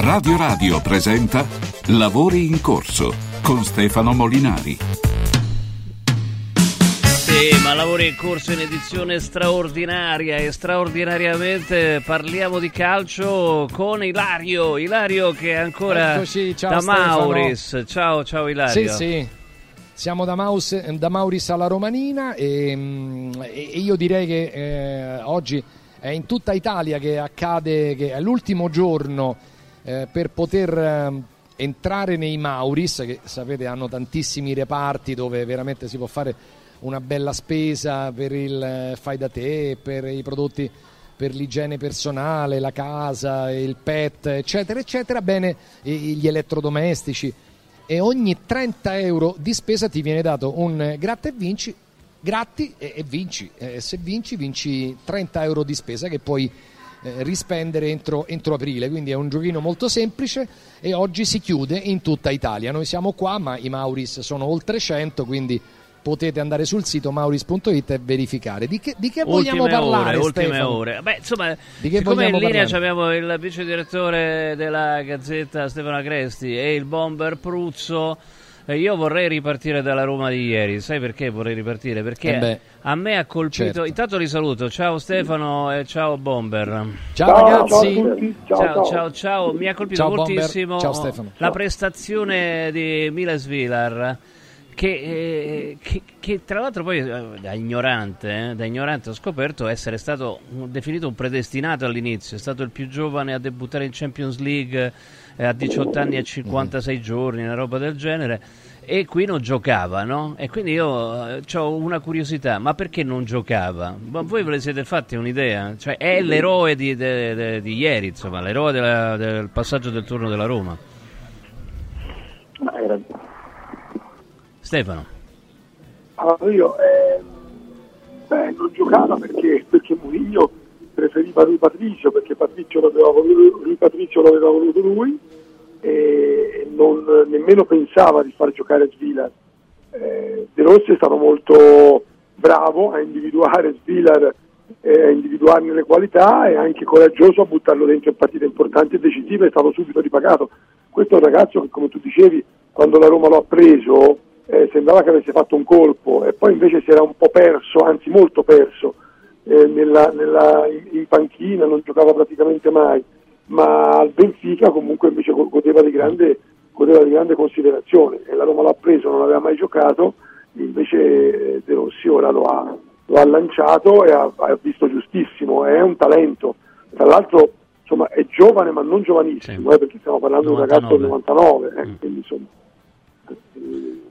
Radio Radio presenta Lavori in corso con Stefano Molinari. Sì, ma Lavori in corso in edizione straordinaria e straordinariamente parliamo di calcio con Ilario che è ancora eccoci, ciao, da Stefano. Mauris. Ciao Ilario. Sì. Siamo da Mauris alla Romanina e io direi che oggi è in tutta Italia che accade, che è l'ultimo giorno per poter entrare nei Mauris, che sapete hanno tantissimi reparti dove veramente si può fare una bella spesa per il fai da te, per i prodotti per l'igiene personale, la casa, il pet, eccetera, bene, gli elettrodomestici. E ogni 30 euro di spesa ti viene dato un gratti e vinci. Se vinci 30 euro di spesa che puoi rispendere entro aprile. Quindi è un giochino molto semplice e oggi si chiude in tutta Italia. Noi siamo qua, ma i Mauris sono oltre 100, quindi potete andare sul sito mauris.it e verificare. Di che vogliamo parlare, Stefano? Beh, insomma, siccome in linea abbiamo il vice direttore della Gazzetta Stefano Agresti e il bomber Pruzzo, io vorrei ripartire dalla Roma di ieri. Sai perché vorrei ripartire? Perché a me ha colpito... Certo. Intanto li saluto. Ciao Stefano e ciao bomber. Ciao ragazzi. Ciao. Mi ha colpito moltissimo la prestazione di Mile Svilar. Che tra l'altro poi da ignorante ho scoperto essere stato definito un predestinato all'inizio, è stato il più giovane a debuttare in Champions League a 18 anni e 56 giorni, una roba del genere, e qui non giocava, no? E quindi io ho una curiosità, ma perché non giocava? Ma voi ve ne siete fatti un'idea? Cioè è l'eroe di ieri, insomma, l'eroe del passaggio del turno della Roma. Ma era... Stefano. Allora io non giocava perché Mourinho preferiva lui Patrício, perché Patrício l'aveva voluto lui e non nemmeno pensava di far giocare Svilar. De Rossi è stato molto bravo a individuare Svilar, a individuarne le qualità e anche coraggioso a buttarlo dentro in partite importanti e decisive, è stato subito ripagato. Questo è un ragazzo che, come tu dicevi, quando la Roma lo ha preso sembrava che avesse fatto un colpo e poi invece si era un po' perso, anzi molto perso, in panchina non giocava praticamente mai, ma al Benfica comunque invece godeva di grande considerazione e la Roma l'ha preso, non aveva mai giocato, invece De Rossi ora lo ha lanciato e ha visto giustissimo, è un talento, tra l'altro insomma è giovane ma non giovanissimo, sì. Perché stiamo parlando 99. Di un ragazzo del 99, quindi insomma...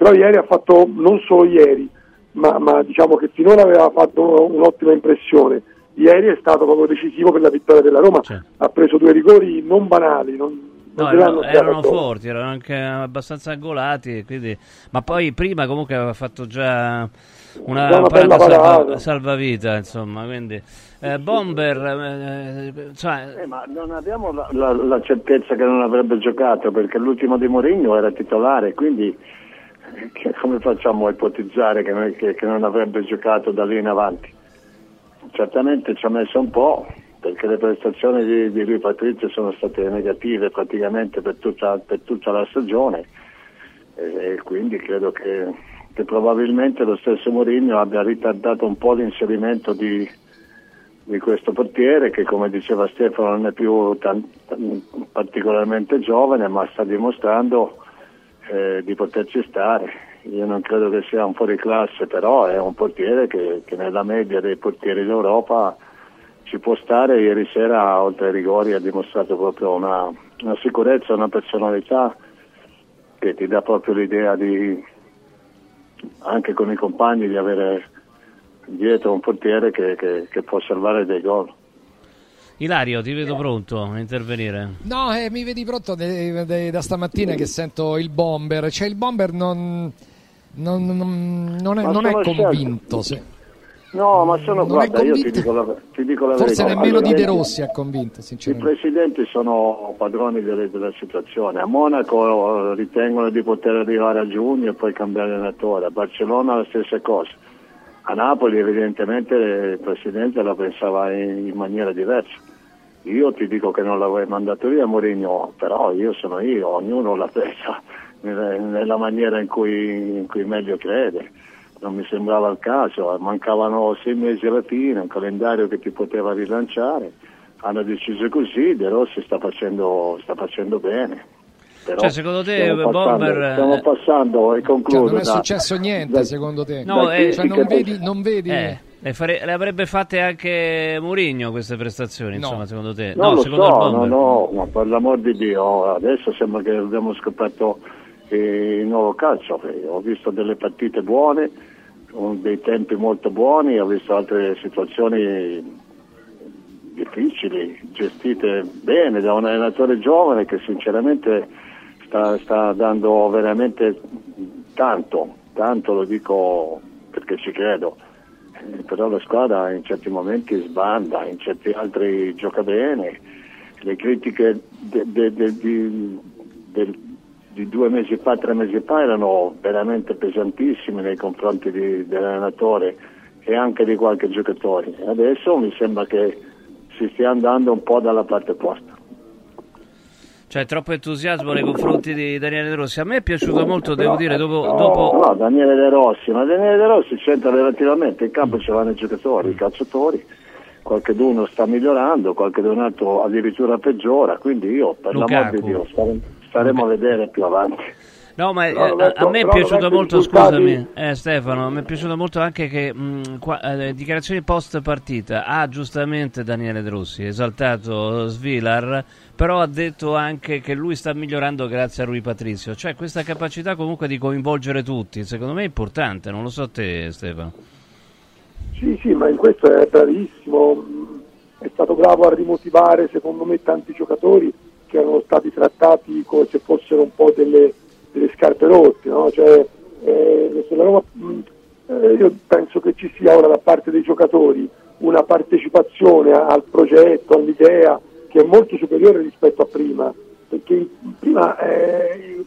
Però ieri ha fatto, non solo ieri, ma diciamo che finora aveva fatto un'ottima impressione. Ieri è stato proprio decisivo per la vittoria della Roma, cioè. Ha preso due rigori non banali, erano forti, erano anche abbastanza angolati, quindi... ma poi prima comunque aveva fatto già una parata salvavita, insomma, quindi... Bomber, ma non abbiamo la certezza che non avrebbe giocato, perché l'ultimo di Mourinho era titolare, quindi... come facciamo a ipotizzare che non avrebbe giocato da lì in avanti? Certamente ci ha messo un po', perché le prestazioni di lui Patrício sono state negative praticamente per tutta la stagione e quindi credo che probabilmente lo stesso Mourinho abbia ritardato un po' l'inserimento di questo portiere che, come diceva Stefano, non è più particolarmente giovane, ma sta dimostrando di poterci stare. Io non credo che sia un fuoriclasse, però è un portiere che nella media dei portieri d'Europa ci può stare. Ieri sera, oltre ai rigori, ha dimostrato proprio una sicurezza, una personalità che ti dà proprio l'idea di, anche con i compagni, di avere dietro un portiere che può salvare dei gol. Ilario, ti vedo pronto a intervenire. No, mi vedi pronto da stamattina che sento il bomber. Cioè il bomber non è convinto. Sì. No, ma sono... Guarda, io ti dico la verità. Forse nemmeno di De Rossi è convinto, sinceramente. I presidenti sono padroni della situazione. A Monaco ritengono di poter arrivare a giugno e poi cambiare allenatore. A Barcellona la stessa cosa. A Napoli evidentemente il presidente la pensava in maniera diversa. Io ti dico che non l'avrei mandato via Mourinho, però io sono io, ognuno la pensa nella maniera in cui meglio crede. Non mi sembrava il caso, mancavano 6 mesi alla fine, un calendario che ti poteva rilanciare, hanno deciso così. De Rossi sta facendo bene. Però cioè, secondo te stiamo passando e concludo, non è successo niente secondo te? No, cioè, non vedi le avrebbe fatte anche Mourinho queste prestazioni, no. Insomma, secondo te? No, ma per l'amor di Dio, adesso sembra che abbiamo scoperto il nuovo calcio. Ho visto delle partite buone, dei tempi molto buoni, ho visto altre situazioni difficili, gestite bene da un allenatore giovane che sinceramente sta dando veramente tanto, lo dico perché ci credo, però la squadra in certi momenti sbanda, in certi altri gioca bene. Le critiche di 2 mesi fa, 3 mesi fa erano veramente pesantissime nei confronti dell'allenatore e anche di qualche giocatore. Adesso mi sembra che si stia andando un po' dalla parte opposta. Cioè, troppo entusiasmo nei confronti di Daniele De Rossi. A me è piaciuto molto, devo dire. Dopo Daniele De Rossi, ma Daniele De Rossi c'entra relativamente. In campo ci vanno i giocatori, i calciatori. Qualcheduno sta migliorando, qualchedun altro addirittura peggiora. Quindi io, per l'amor di Dio, staremo a vedere più avanti. No, ma a me è piaciuto molto, scusami Stefano, mi è piaciuto molto anche che dichiarazioni post partita, giustamente Daniele De Rossi esaltato Svilar, però ha detto anche che lui sta migliorando grazie a lui Patrício, cioè questa capacità comunque di coinvolgere tutti, secondo me è importante, non lo so te Stefano. Sì, ma in questo è bravissimo, è stato bravo a rimotivare secondo me tanti giocatori che erano stati trattati come se fossero un po' delle scarpe rotte, no? Cioè, la Roma, io penso che ci sia ora da parte dei giocatori una partecipazione al progetto, all'idea, che è molto superiore rispetto a prima, perché prima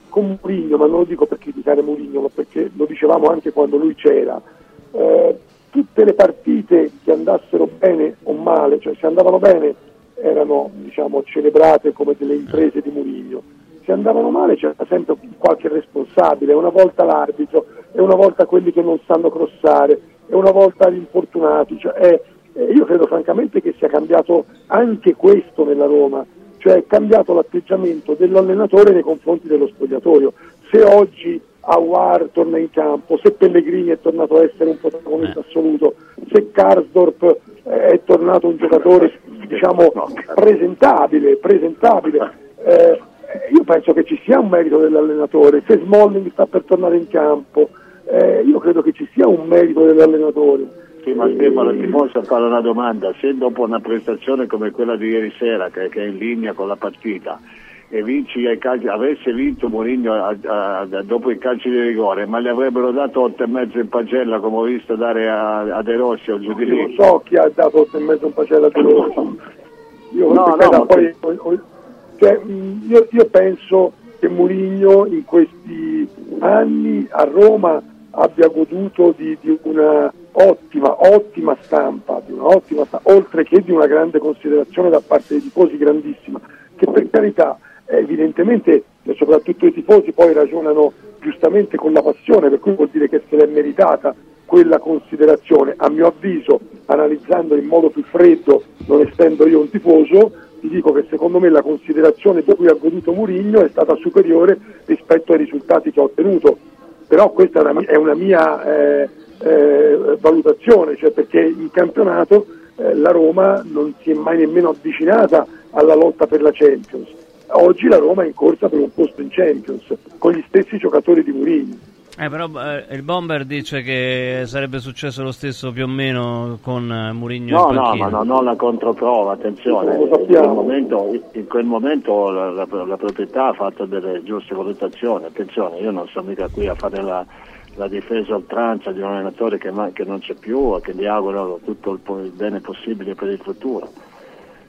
con Mourinho, ma non lo dico per criticare Mourinho, ma perché lo dicevamo anche quando lui c'era, tutte le partite che andassero bene o male, cioè se andavano bene erano diciamo celebrate come delle imprese di Mourinho. Se andavano male c'era sempre qualche responsabile, una volta l'arbitro, e una volta quelli che non sanno crossare, e una volta gli infortunati. Cioè, io credo francamente che sia cambiato anche questo nella Roma, cioè è cambiato l'atteggiamento dell'allenatore nei confronti dello spogliatoio. Se oggi Aouar torna in campo, se Pellegrini è tornato a essere un protagonista assoluto, se Karsdorp è tornato un giocatore diciamo presentabile, io penso che ci sia un merito dell'allenatore. Se Smalling sta per tornare in campo, io credo che ci sia un merito dell'allenatore. Sì, ma Stefano, ti posso fare una domanda? Se dopo una prestazione come quella di ieri sera, che è in linea con la partita, e vinci ai calci, avesse vinto Mourinho dopo i calci di rigore, ma gli avrebbero dato 8,5 in pagella, come ho visto dare a De Rossi o giù di lì. Non so chi ha dato 8,5 in pagella a De Rossi. Io penso che Mourinho in questi anni a Roma abbia goduto di una ottima stampa, oltre che di una grande considerazione da parte dei tifosi, grandissima, che per carità evidentemente soprattutto i tifosi poi ragionano giustamente con la passione, per cui vuol dire che se l'è meritata quella considerazione. A mio avviso, analizzando in modo più freddo, non essendo io un tifoso, ti dico che secondo me la considerazione di cui ha goduto Mourinho è stata superiore rispetto ai risultati che ha ottenuto. Però questa è una mia valutazione, cioè perché in campionato la Roma non si è mai nemmeno avvicinata alla lotta per la Champions. Oggi la Roma è in corsa per un posto in Champions con gli stessi giocatori di Mourinho. Però il Bomber dice che sarebbe successo lo stesso più o meno con Mourinho in panchina. No, la controprova, attenzione. In quel momento la proprietà ha fatto delle giuste valutazioni. Attenzione, io non sono mica qui a fare la difesa a oltranza di un allenatore che non c'è più e che gli auguro tutto il bene possibile per il futuro.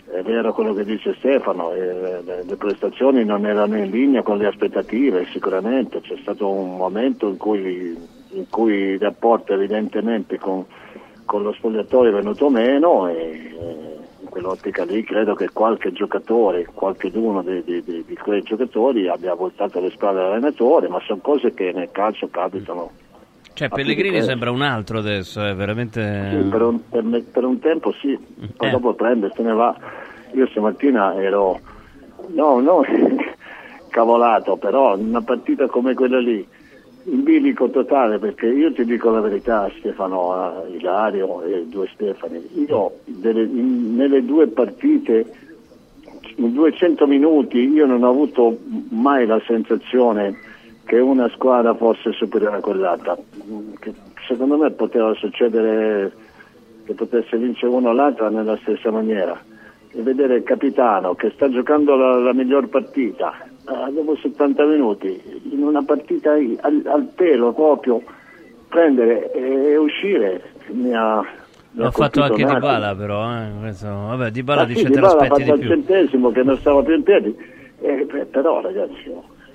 È vero quello che dice Stefano, le prestazioni non erano in linea con le aspettative, sicuramente c'è stato un momento in cui il rapporto evidentemente con lo spogliatoio è venuto meno, e in quell'ottica lì credo che qualche giocatore, qualcuno di quei giocatori abbia voltato le spalle all'allenatore, ma sono cose che nel calcio capitano. Cioè Pellegrini sembra un altro adesso, è veramente... Sì, per un tempo sì, poi dopo prende, se ne va. Io stamattina ero... cavolato, però una partita come quella lì, in bilico totale, perché io ti dico la verità, Stefano, Ilario e due Stefani, io nelle due partite, in 200 minuti, io non ho avuto mai la sensazione che una squadra fosse superiore a quell'altra. Secondo me poteva succedere che potesse vincere uno o l'altra nella stessa maniera. E vedere il capitano che sta giocando la miglior partita dopo 70 minuti in una partita al pelo proprio prendere e uscire l'ho fatto anche Di Bala, però Vabbè, Di Bala dice te l'aspetti di più, il centesimo che non stava più in piedi, però ragazzi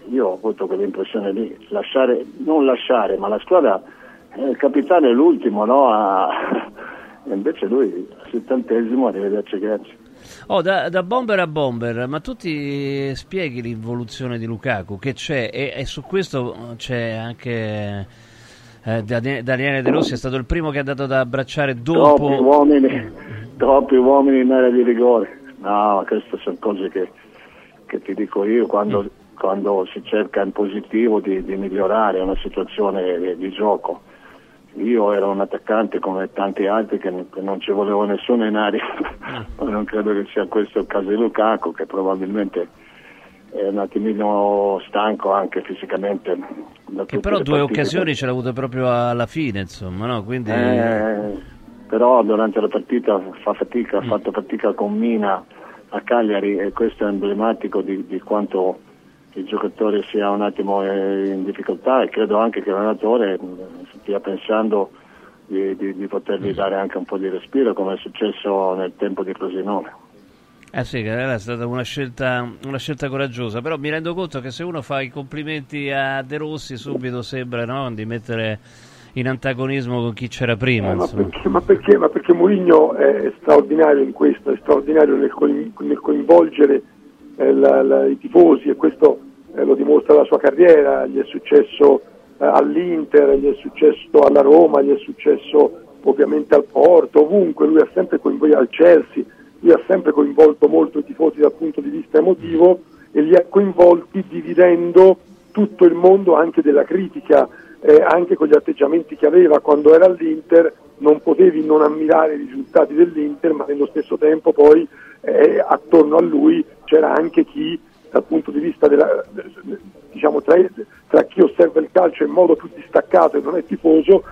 io ho avuto quell'impressione lì, ma la squadra, il capitano è l'ultimo, no? E invece lui al 70esimo arrivederci, grazie. Oh, da bomber a bomber, ma tu ti spieghi l'involuzione di Lukaku che c'è, e su questo c'è anche Daniele De Rossi, è stato il primo che ha dato da abbracciare dopo. Troppi uomini in area di rigore, no, queste sono cose che ti dico io quando si cerca in positivo di migliorare una situazione di gioco. Io ero un attaccante come tanti altri che non ci voleva nessuno in aria, ma non credo che sia questo il caso di Lukaku, che probabilmente è un attimino stanco anche fisicamente. Che però due occasioni ce l'ha avuto proprio alla fine, insomma, no? Quindi... però durante la partita ha fatto fatica con Mina a Cagliari, e questo è emblematico di quanto il giocatore sia un attimo in difficoltà, e credo anche che l'allenatore stia pensando di potergli dare anche un po' di respiro, come è successo nel tempo di Frosinone. Sì, è stata una scelta coraggiosa, però mi rendo conto che se uno fa i complimenti a De Rossi subito sembra, no, di mettere in antagonismo con chi c'era prima. Ma perché Mourinho è straordinario in questo, è straordinario nel coinvolgere i tifosi, e questo lo dimostra la sua carriera. Gli è successo all'Inter, gli è successo alla Roma, gli è successo ovviamente al Porto, ovunque lui ha sempre coinvolto, al Chelsea, lui ha sempre coinvolto molto i tifosi dal punto di vista emotivo, e li ha coinvolti dividendo tutto il mondo anche della critica, anche con gli atteggiamenti che aveva quando era all'Inter. Non potevi non ammirare i risultati dell'Inter, ma nello stesso tempo poi attorno a lui c'era anche chi, dal punto di vista diciamo tra chi osserva il calcio in modo più distaccato e non è tifoso,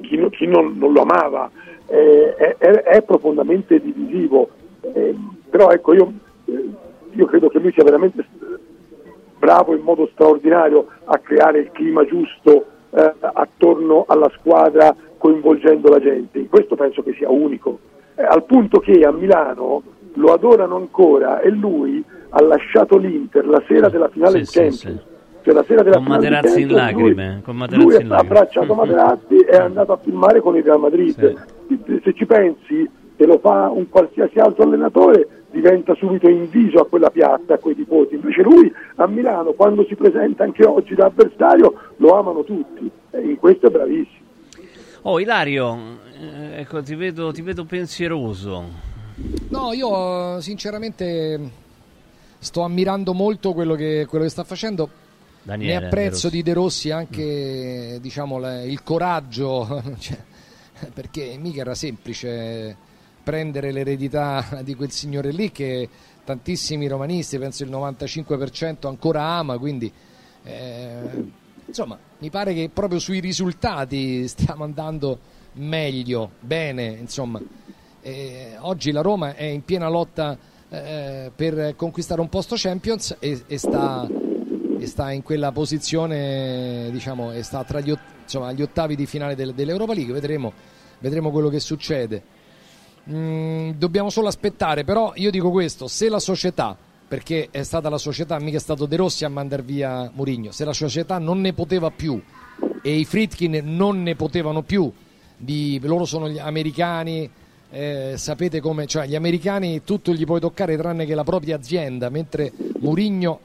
chi non lo amava, è profondamente divisivo, però ecco io credo che lui sia veramente bravo in modo straordinario a creare il clima giusto attorno alla squadra, coinvolgendo la gente. In questo penso che sia unico, al punto che a Milano lo adorano ancora, e lui ha lasciato l'Inter la sera della finale di Champions. Cioè la sera della con finale Materazzi di Champions, lui ha abbracciato Materazzi e è andato a filmare con il Real Madrid. Sì. Se ci pensi, se lo fa un qualsiasi altro allenatore diventa subito inviso a quella piazza, a quei tifosi. Invece lui a Milano, quando si presenta anche oggi da avversario, lo amano tutti, e in questo è bravissimo. Oh Ilario, ecco, ti vedo pensieroso. No, io sinceramente sto ammirando molto quello che sta facendo. Daniele, ne apprezzo di De Rossi anche diciamo il coraggio, cioè, perché mica era semplice prendere l'eredità di quel signore lì che tantissimi romanisti, penso il 95%, ancora ama, quindi... Insomma, mi pare che proprio sui risultati stiamo andando meglio, bene, insomma. Oggi la Roma è in piena lotta per conquistare un posto Champions, e sta in quella posizione, diciamo, e sta tra gli ottavi di finale dell'Europa League. Vedremo quello che succede. Dobbiamo solo aspettare, però io dico questo, se la società... perché è stata la società, mica è stato De Rossi a mandar via Mourinho, se la società non ne poteva più e i Friedkin non ne potevano più, loro sono gli americani, sapete come, cioè gli americani tutto gli puoi toccare tranne che la propria azienda, mentre Mourinho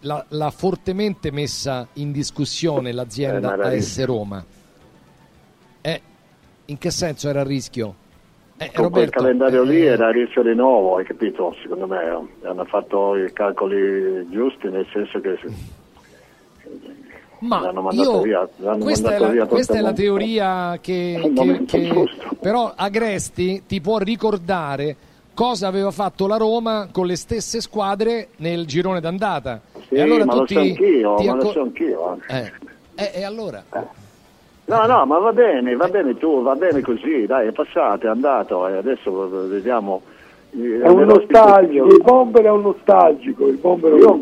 l'ha fortemente messa in discussione l'azienda AS Roma. In che senso era a rischio? Con Roberto, quel calendario lì era a rischio di nuovo, hai capito? Secondo me hanno fatto i calcoli giusti, nel senso che l'hanno mandato via. Questa è la teoria che però Agresti ti può ricordare cosa aveva fatto la Roma con le stesse squadre nel girone d'andata. Sì, e allora lo so anch'io. E allora? No, ma va bene tu, va bene così, dai, è passato, è andato, e adesso vediamo. È un nostalgico, il bomber è un nostalgico. Io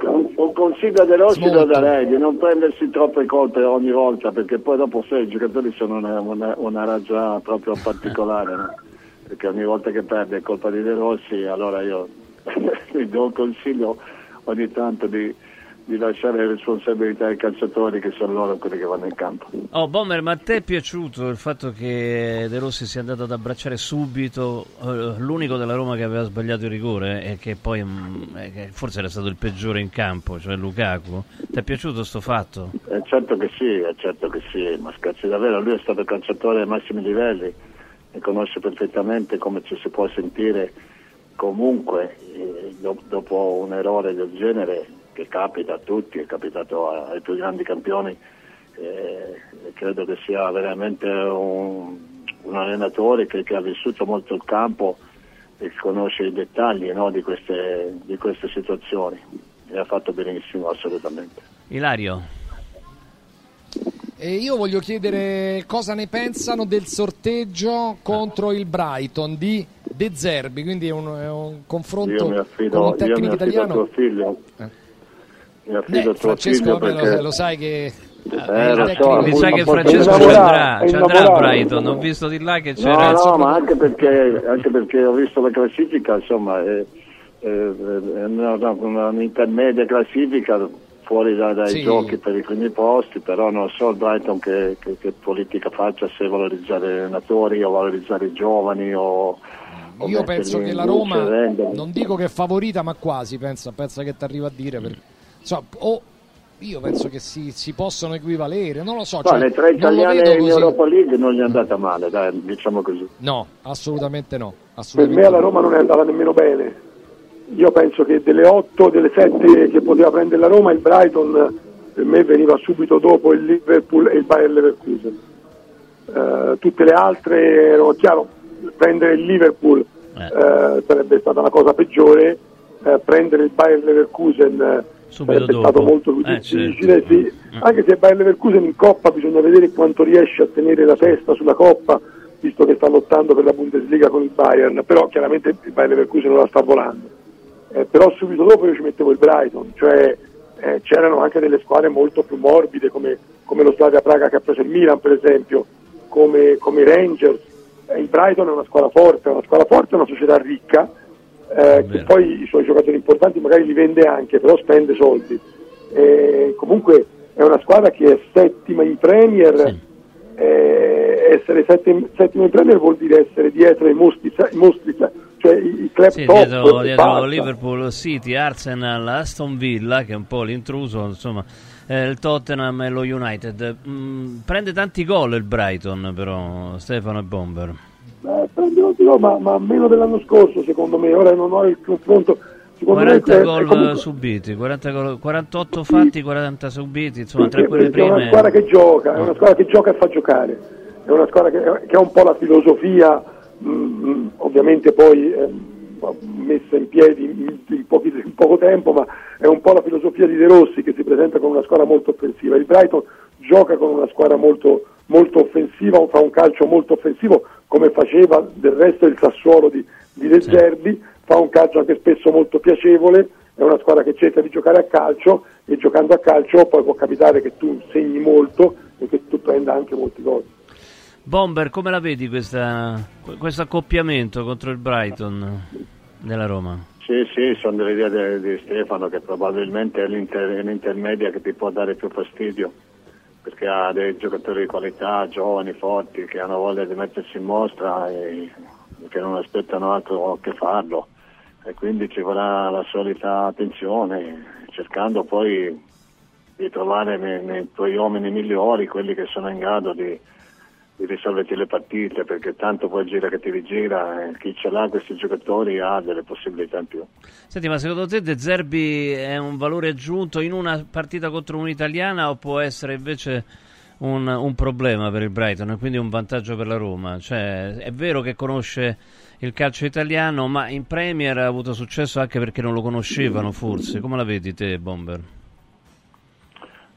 consiglio a De Rossi, lo darei, di non prendersi troppe colpe ogni volta, perché poi dopo i giocatori sono una raggia proprio particolare, no? Perché ogni volta che perde è colpa di De Rossi, allora io vi do un consiglio ogni tanto di lasciare le responsabilità ai calciatori, che sono loro quelli che vanno in campo. Bomber, ma a te è piaciuto il fatto che De Rossi sia andato ad abbracciare subito l'unico della Roma che aveva sbagliato il rigore e che poi forse era stato il peggiore in campo, cioè Lukaku? Ti è piaciuto sto fatto? Certo che sì, ma scherzi davvero, lui è stato calciatore ai massimi livelli e conosce perfettamente come ci si può sentire comunque dopo un errore del genere, che capita a tutti, è capitato ai più grandi campioni. Credo che sia veramente un allenatore che ha vissuto molto il campo e conosce i dettagli, no, di queste situazioni, e ha fatto benissimo, assolutamente. Ilario, e io voglio chiedere cosa ne pensano del sorteggio contro il Brighton di De Zerbi, quindi è un confronto con un tecnico italiano. Io mi affido a tuo figlio. Francesco, perché... lo sai che sai che Francesco ci andrà a Brighton, ho visto di là che c'era. No, ma anche perché ho visto la classifica, insomma, un'intermedia classifica fuori dai giochi per i primi posti, però non so il Brighton che politica faccia, se valorizzare gli allenatori o valorizzare i giovani o... Io penso che la Roma, non dico che è favorita, ma quasi, pensa che ti arriva a dire io penso che si possono equivalere, non lo so. Cioè, le tre italiane in Europa League non gli è andata male, dai, diciamo così. No, assolutamente no. Per me alla Roma non è andata nemmeno bene. Io penso che delle 8, delle 7 che poteva prendere la Roma, il Brighton per me veniva subito dopo il Liverpool e il Bayern Leverkusen. Tutte le altre erano chiaro. Prendere il Liverpool sarebbe stata la cosa peggiore, prendere il Bayern Leverkusen subito dopo. È stato molto difficile, certo. Sì. Anche se Bayern Leverkusen in Coppa bisogna vedere quanto riesce a tenere la testa sulla Coppa, visto che sta lottando per la Bundesliga con il Bayern, però chiaramente il Bayern Leverkusen non la sta volando, però subito dopo io ci mettevo il Brighton, cioè c'erano anche delle squadre molto più morbide come lo Slavia Praga che ha preso il Milan, per esempio, come i Rangers. Il Brighton è una squadra forte, una società ricca, che poi i suoi giocatori importanti magari li vende anche, però spende soldi. Comunque è una squadra che è settima in Premier, sì. Essere settima in Premier vuol dire essere dietro i mostri, cioè i club top. Dietro Liverpool, City, Arsenal, Aston Villa, che è un po' l'intruso, insomma, il Tottenham e lo United. Prende tanti gol il Brighton, però, Stefano e Bomber. Prende tanti gol, ma meno dell'anno scorso, secondo me. Ora non ho il confronto. Secondo 40 gol comunque... subiti, 48 fatti, 40 subiti, insomma, sì, tra quelle prime. È una squadra che gioca, e fa giocare. È una squadra che ha un po' la filosofia, ovviamente poi... messa in piedi in poco tempo, ma è un po' la filosofia di De Rossi, che si presenta con una squadra molto offensiva. Il Brighton gioca con una squadra molto, molto offensiva, fa un calcio molto offensivo, come faceva del resto il Sassuolo di De Zerbi, fa un calcio anche spesso molto piacevole, è una squadra che cerca di giocare a calcio, e giocando a calcio poi può capitare che tu segni molto e che tu prenda anche molti gol. Bomber, come la vedi questo accoppiamento contro il Brighton della Roma? Sì, sono dell'idea di Stefano, che probabilmente è l'intermedia che ti può dare più fastidio, perché ha dei giocatori di qualità, giovani, forti, che hanno voglia di mettersi in mostra, e che non aspettano altro che farlo, e quindi ci vorrà la solita attenzione, cercando poi di trovare nei tuoi uomini migliori quelli che sono in grado di risolverti le partite, perché tanto poi gira che ti rigira, chi ce l'ha questi giocatori ha delle possibilità in più. Senti, ma secondo te De Zerbi è un valore aggiunto in una partita contro un'italiana o può essere invece un problema per il Brighton e quindi un vantaggio per la Roma? Cioè, è vero che conosce il calcio italiano, ma in Premier ha avuto successo anche perché non lo conoscevano forse. Come la vedi te, Bomber?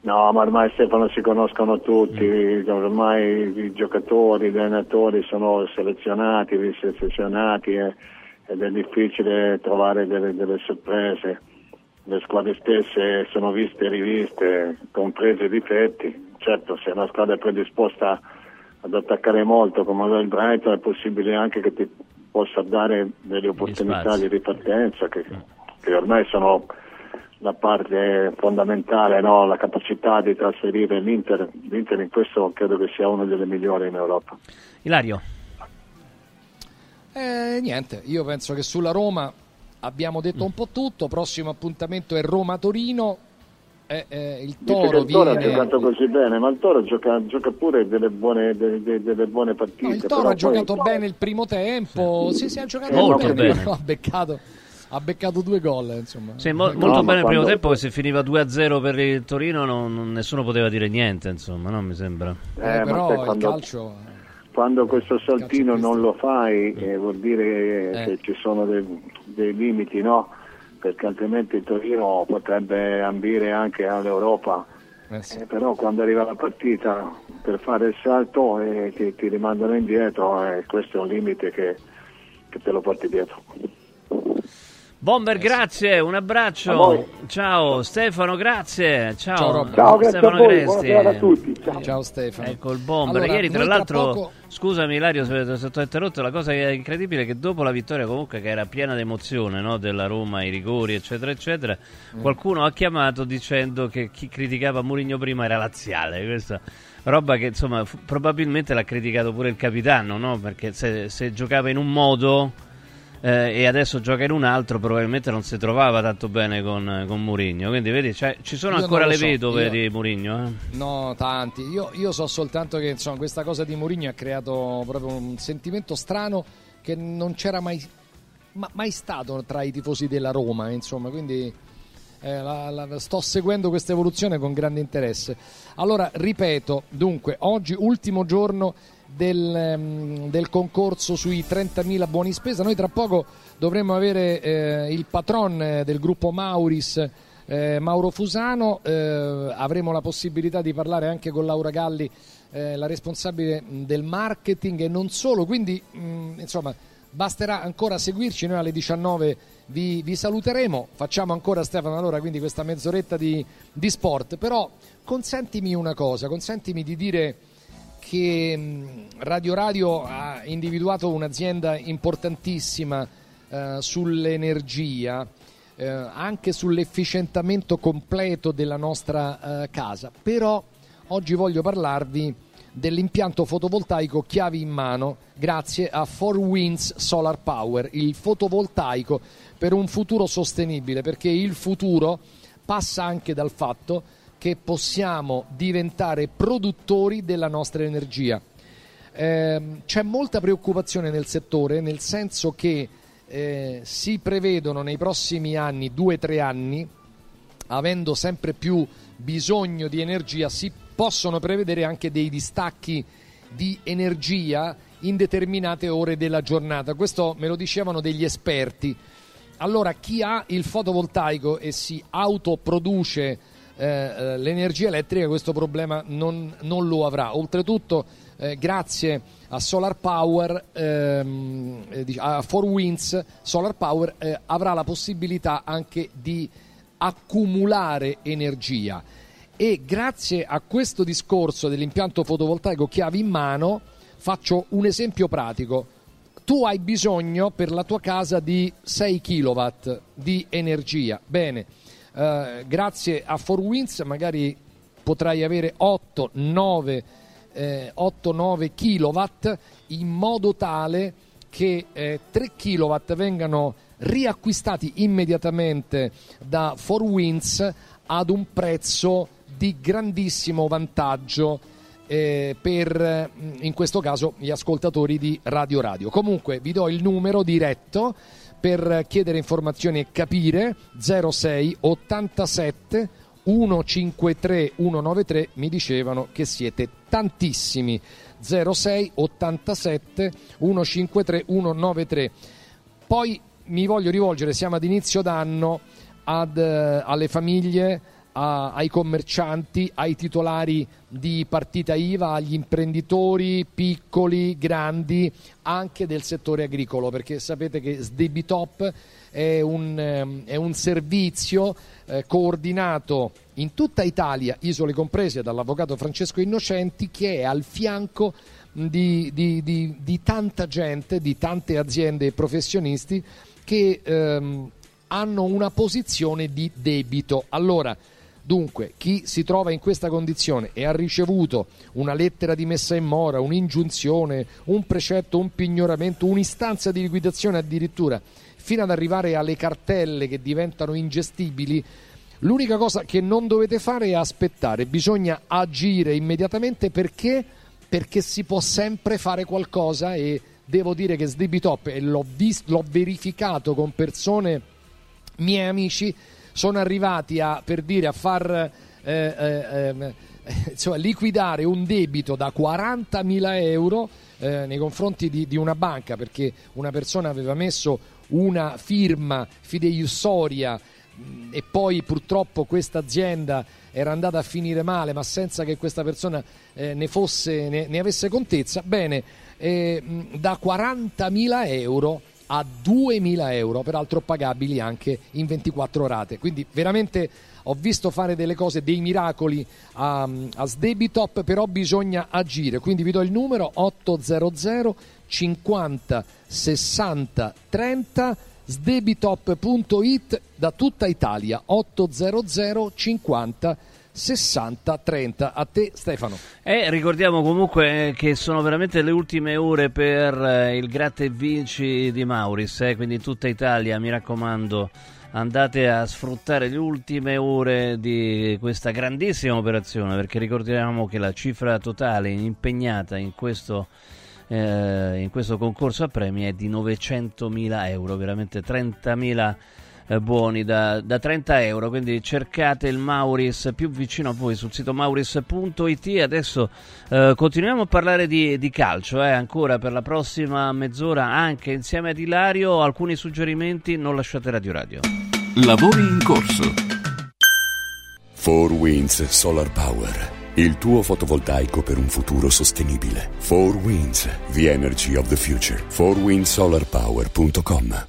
No, ma ormai, Stefano, si conoscono tutti, ormai i giocatori, gli allenatori sono selezionati, riselezionati, ed è difficile trovare delle sorprese. Le squadre stesse sono viste e riviste, comprese i difetti. Certo, se una squadra è predisposta ad attaccare molto come il Brighton, è possibile anche che ti possa dare delle opportunità di ripartenza che ormai sono la parte fondamentale, no? La capacità di trasferire l'Inter in questo credo che sia una delle migliori in Europa. Ilario? Niente, io penso che sulla Roma abbiamo detto un po' tutto. Prossimo appuntamento è Roma-Torino. Il Toro, il Toro viene... ha giocato così bene, ma il Toro gioca pure delle buone partite. No, il Toro ha giocato bene il primo tempo, sì, ha giocato molto bene. Ha beccato 2 gol, insomma. Sì, molto bene il primo tempo, che se finiva 2-0 per il Torino nessuno poteva dire niente, insomma, no, mi sembra. Però il calcio, quando questo saltino non lo fai, vuol dire che ci sono dei limiti, no? Perché altrimenti il Torino potrebbe ambire anche all'Europa. Sì. Però quando arriva la partita per fare il salto ti rimandano indietro, questo è un limite che te lo porti dietro. Bomber, grazie, un abbraccio. Ciao Stefano, grazie. Ciao Stefano Agresti. Ciao a tutti. Ciao Stefano. Ecco il Bomber. Allora, ieri tra l'altro, scusami Ilario se ti ho interrotto, la cosa che è incredibile è che dopo la vittoria, comunque, che era piena d'emozione, no, della Roma, i rigori eccetera eccetera, qualcuno ha chiamato dicendo che chi criticava Mourinho prima era laziale. Questa roba che, insomma, probabilmente l'ha criticato pure il capitano, no? Perché se giocava in un modo e adesso gioca in un altro, probabilmente non si trovava tanto bene con Mourinho. Quindi vedi, cioè, ci sono ancora le vedove di Mourinho, eh? No, tanti. Io so soltanto che, insomma, questa cosa di Mourinho ha creato proprio un sentimento strano che non c'era mai stato tra i tifosi della Roma, insomma. Quindi sto seguendo questa evoluzione con grande interesse. Allora, ripeto, dunque, oggi ultimo giorno del concorso sui 30.000 buoni spesa. Noi tra poco dovremmo avere il patron del gruppo Mauris, Mauro Fusano, avremo la possibilità di parlare anche con Laura Galli, la responsabile del marketing, e non solo, quindi insomma basterà ancora seguirci. Noi alle 19 vi saluteremo, facciamo ancora, Stefano, allora, quindi questa mezz'oretta di sport. Però consentimi una cosa, consentimi di dire che Radio Radio ha individuato un'azienda importantissima sull'energia, anche sull'efficientamento completo della nostra casa. Però oggi voglio parlarvi dell'impianto fotovoltaico chiavi in mano, grazie a Four Winds Solar Power, il fotovoltaico per un futuro sostenibile, perché il futuro passa anche dal fatto che possiamo diventare produttori della nostra energia. C'è molta preoccupazione nel settore, nel senso che si prevedono nei prossimi anni, 2-3 anni, avendo sempre più bisogno di energia, si possono prevedere anche dei distacchi di energia in determinate ore della giornata. Questo me lo dicevano degli esperti. Allora, chi ha il fotovoltaico e si autoproduce l'energia elettrica, questo problema non lo avrà. Oltretutto, grazie a Solar Power, a Four Winds Solar Power, avrà la possibilità anche di accumulare energia. E grazie a questo discorso dell'impianto fotovoltaico chiavi in mano, faccio un esempio pratico. Tu hai bisogno per la tua casa di 6 kW di energia. Bene. Grazie a Four Winds magari potrai avere 8-9 kW, in modo tale che 3 kW vengano riacquistati immediatamente da Four Winds ad un prezzo di grandissimo vantaggio per, in questo caso, gli ascoltatori di Radio Radio. Comunque vi do il numero diretto per chiedere informazioni e capire: 06 87 153 193. Mi dicevano che siete tantissimi. 06 87 153 193. Poi mi voglio rivolgere, siamo ad inizio d'anno, alle famiglie, ai commercianti, ai titolari di partita IVA, agli imprenditori piccoli, grandi, anche del settore agricolo, perché sapete che Sdebitop è un servizio coordinato in tutta Italia, isole comprese, dall'avvocato Francesco Innocenti, che è al fianco di tanta gente, di tante aziende e professionisti che hanno una posizione di debito. Allora, dunque, chi si trova in questa condizione e ha ricevuto una lettera di messa in mora, un'ingiunzione, un precetto, un pignoramento, un'istanza di liquidazione addirittura, fino ad arrivare alle cartelle che diventano ingestibili, l'unica cosa che non dovete fare è aspettare. Bisogna agire immediatamente, perché si può sempre fare qualcosa, e devo dire che Sdebitop, e l'ho verificato con persone, miei amici, sono arrivati a far liquidare un debito da 40.000 euro nei confronti di una banca, perché una persona aveva messo una firma fideiussoria e poi purtroppo questa azienda era andata a finire male, ma senza che questa persona ne avesse contezza. Bene, da 40.000 euro a 2.000 euro, peraltro pagabili anche in 24 rate. Quindi veramente ho visto fare delle cose, dei miracoli a Sdebitop, però bisogna agire. Quindi vi do il numero: 800 50 60 30, sdebitop.it, da tutta Italia. 800 50 60 30. A te, Stefano. Ricordiamo comunque che sono veramente le ultime ore per il gratta e vinci di Mauris, quindi in tutta Italia, mi raccomando, andate a sfruttare le ultime ore di questa grandissima operazione, perché ricordiamo che la cifra totale impegnata in questo concorso a premi è di 900.000 euro, veramente 30.000 buoni da 30 euro, quindi cercate il Mauris più vicino a voi sul sito mauris.it. Adesso continuiamo a parlare di calcio, ancora per la prossima mezz'ora, anche insieme ad Ilario. Alcuni suggerimenti, non lasciate Radio Radio. Lavori in corso. Four Winds Solar Power, il tuo fotovoltaico per un futuro sostenibile. Four Winds, the energy of the future. fourwindsolarpower.com.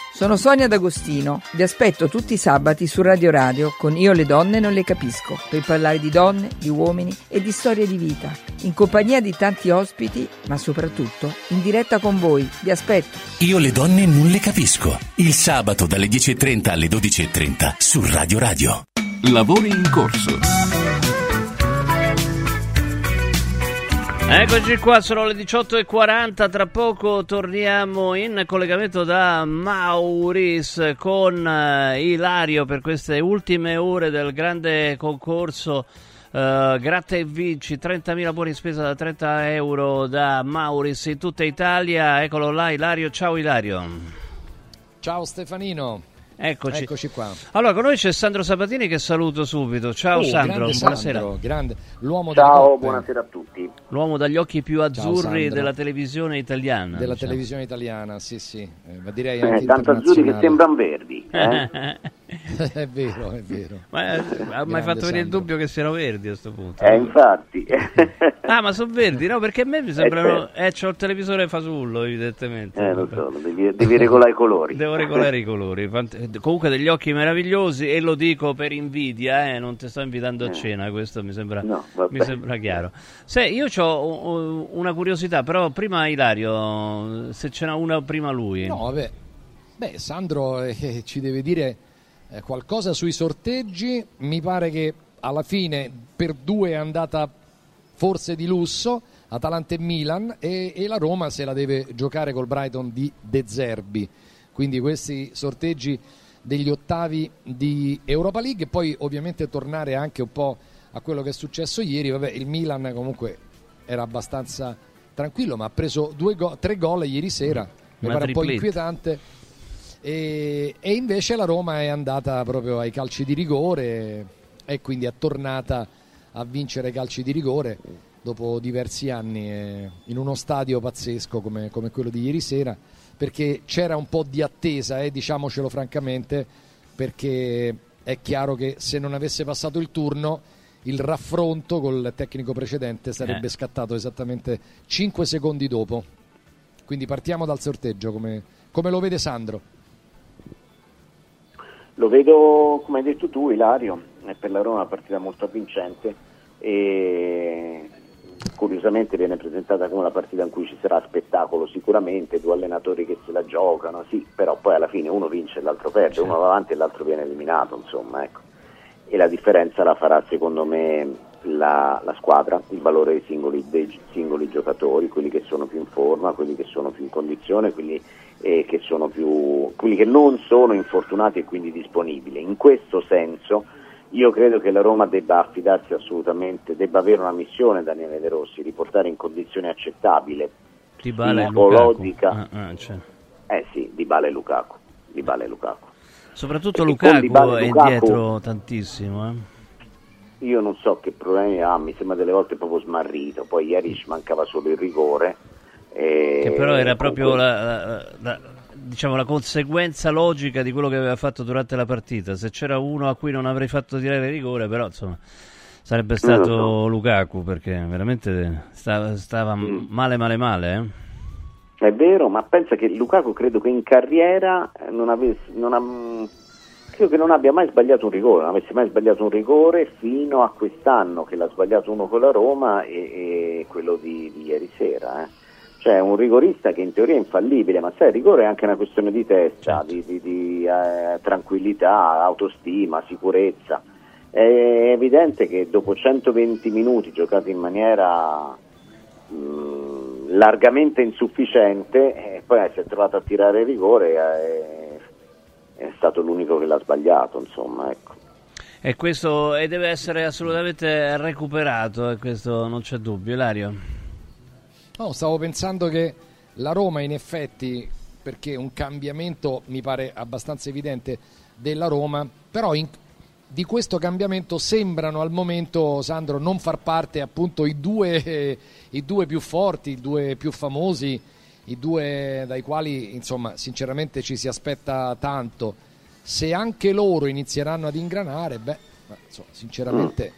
Sono Sonia D'Agostino, vi aspetto tutti i sabati su Radio Radio con Io le donne non le capisco, per parlare di donne, di uomini e di storie di vita, in compagnia di tanti ospiti, ma soprattutto in diretta con voi, vi aspetto. Io le donne non le capisco, il sabato dalle 10.30 alle 12.30 su Radio Radio. Lavori in corso. Eccoci qua, sono le 18.40, tra poco torniamo in collegamento da Mauris con Ilario per queste ultime ore del grande concorso Gratta e Vinci, 30.000 buoni in spesa da €30 da Mauris in tutta Italia. Eccolo là Ilario, ciao Ilario. Ciao Stefanino. Eccoci qua. Allora, con noi c'è Sandro Sabatini che saluto subito. Ciao Sandro, buonasera. Sandro, grande. L'uomo Ciao, buonasera a tutti. L'uomo dagli occhi più azzurri della televisione italiana. Della televisione italiana, sì, sì. Ma direi anche tanto azzurri che sembrano verdi. È vero, è vero. Ma ha mai fatto venire il dubbio che siano verdi a questo punto? Infatti. Ma sono verdi, no? Perché a me mi sembrano... c'ho il televisore fasullo, evidentemente. Lo so, devi regolare i colori. Devo regolare i colori, comunque degli occhi meravigliosi e lo dico per invidia, non ti sto invitando a cena, questo mi sembra, no, mi sembra chiaro. Se io ho una curiosità, però prima Ilario, se ce n'ha una prima lui. No, vabbè. Beh, Sandro ci deve dire qualcosa sui sorteggi, mi pare che alla fine per due è andata forse di lusso, Atalanta e Milan, e la Roma se la deve giocare col Brighton di De Zerbi. Quindi questi sorteggi degli ottavi di Europa League e poi ovviamente tornare anche un po' a quello che è successo ieri. Vabbè, il Milan comunque era abbastanza tranquillo ma ha preso tre gol ieri sera, mi pare un po' inquietante e invece la Roma è andata proprio ai calci di rigore e quindi è tornata a vincere i calci di rigore dopo diversi anni in uno stadio pazzesco come quello di ieri sera, perché c'era un po' di attesa, diciamocelo francamente, perché è chiaro che se non avesse passato il turno il raffronto col tecnico precedente sarebbe scattato esattamente 5 secondi dopo. Quindi partiamo dal sorteggio, come lo vede Sandro? Lo vedo, come hai detto tu, Ilario, è per la Roma una partita molto avvincente e curiosamente viene presentata come una partita in cui ci sarà spettacolo sicuramente, due allenatori che se la giocano, sì, però poi alla fine uno vince e l'altro perde, certo. Uno va avanti e l'altro viene eliminato, insomma, ecco. E la differenza la farà secondo me la squadra, il valore dei singoli giocatori, quelli che sono più in forma, quelli che sono più in condizione, quelli che non sono infortunati e quindi disponibili. In questo senso io credo che la Roma debba affidarsi assolutamente, debba avere una missione Daniele De Rossi, riportare in condizione accettabile, Di Bala psicologica, Di Bala e Lukaku, Di Bala e Lukaku. Soprattutto Lukaku è indietro tantissimo, Io non so che problemi ha, mi sembra delle volte proprio smarrito, poi ieri ci mancava solo il rigore. Che però era proprio la conseguenza logica di quello che aveva fatto durante la partita. Se c'era uno a cui non avrei fatto tirare il rigore, però insomma sarebbe stato Lukaku, perché veramente stava male. È vero, ma pensa che Lukaku credo che in carriera non avesse mai sbagliato un rigore fino a quest'anno che l'ha sbagliato uno con la Roma e quello di ieri sera. Cioè un rigorista che in teoria è infallibile, ma sai, il rigore è anche una questione di testa, certo. di tranquillità, autostima, sicurezza. È evidente che dopo 120 minuti giocati in maniera largamente insufficiente, poi si è trovato a tirare il rigore è stato l'unico che l'ha sbagliato, insomma, ecco. E questo deve essere assolutamente recuperato, e questo non c'è dubbio. Ilario? No, stavo pensando che la Roma in effetti, perché un cambiamento mi pare abbastanza evidente della Roma, però di questo cambiamento sembrano al momento, Sandro, non far parte appunto i due più forti, i due più famosi, i due dai quali insomma sinceramente ci si aspetta tanto. Se anche loro inizieranno ad ingranare, sinceramente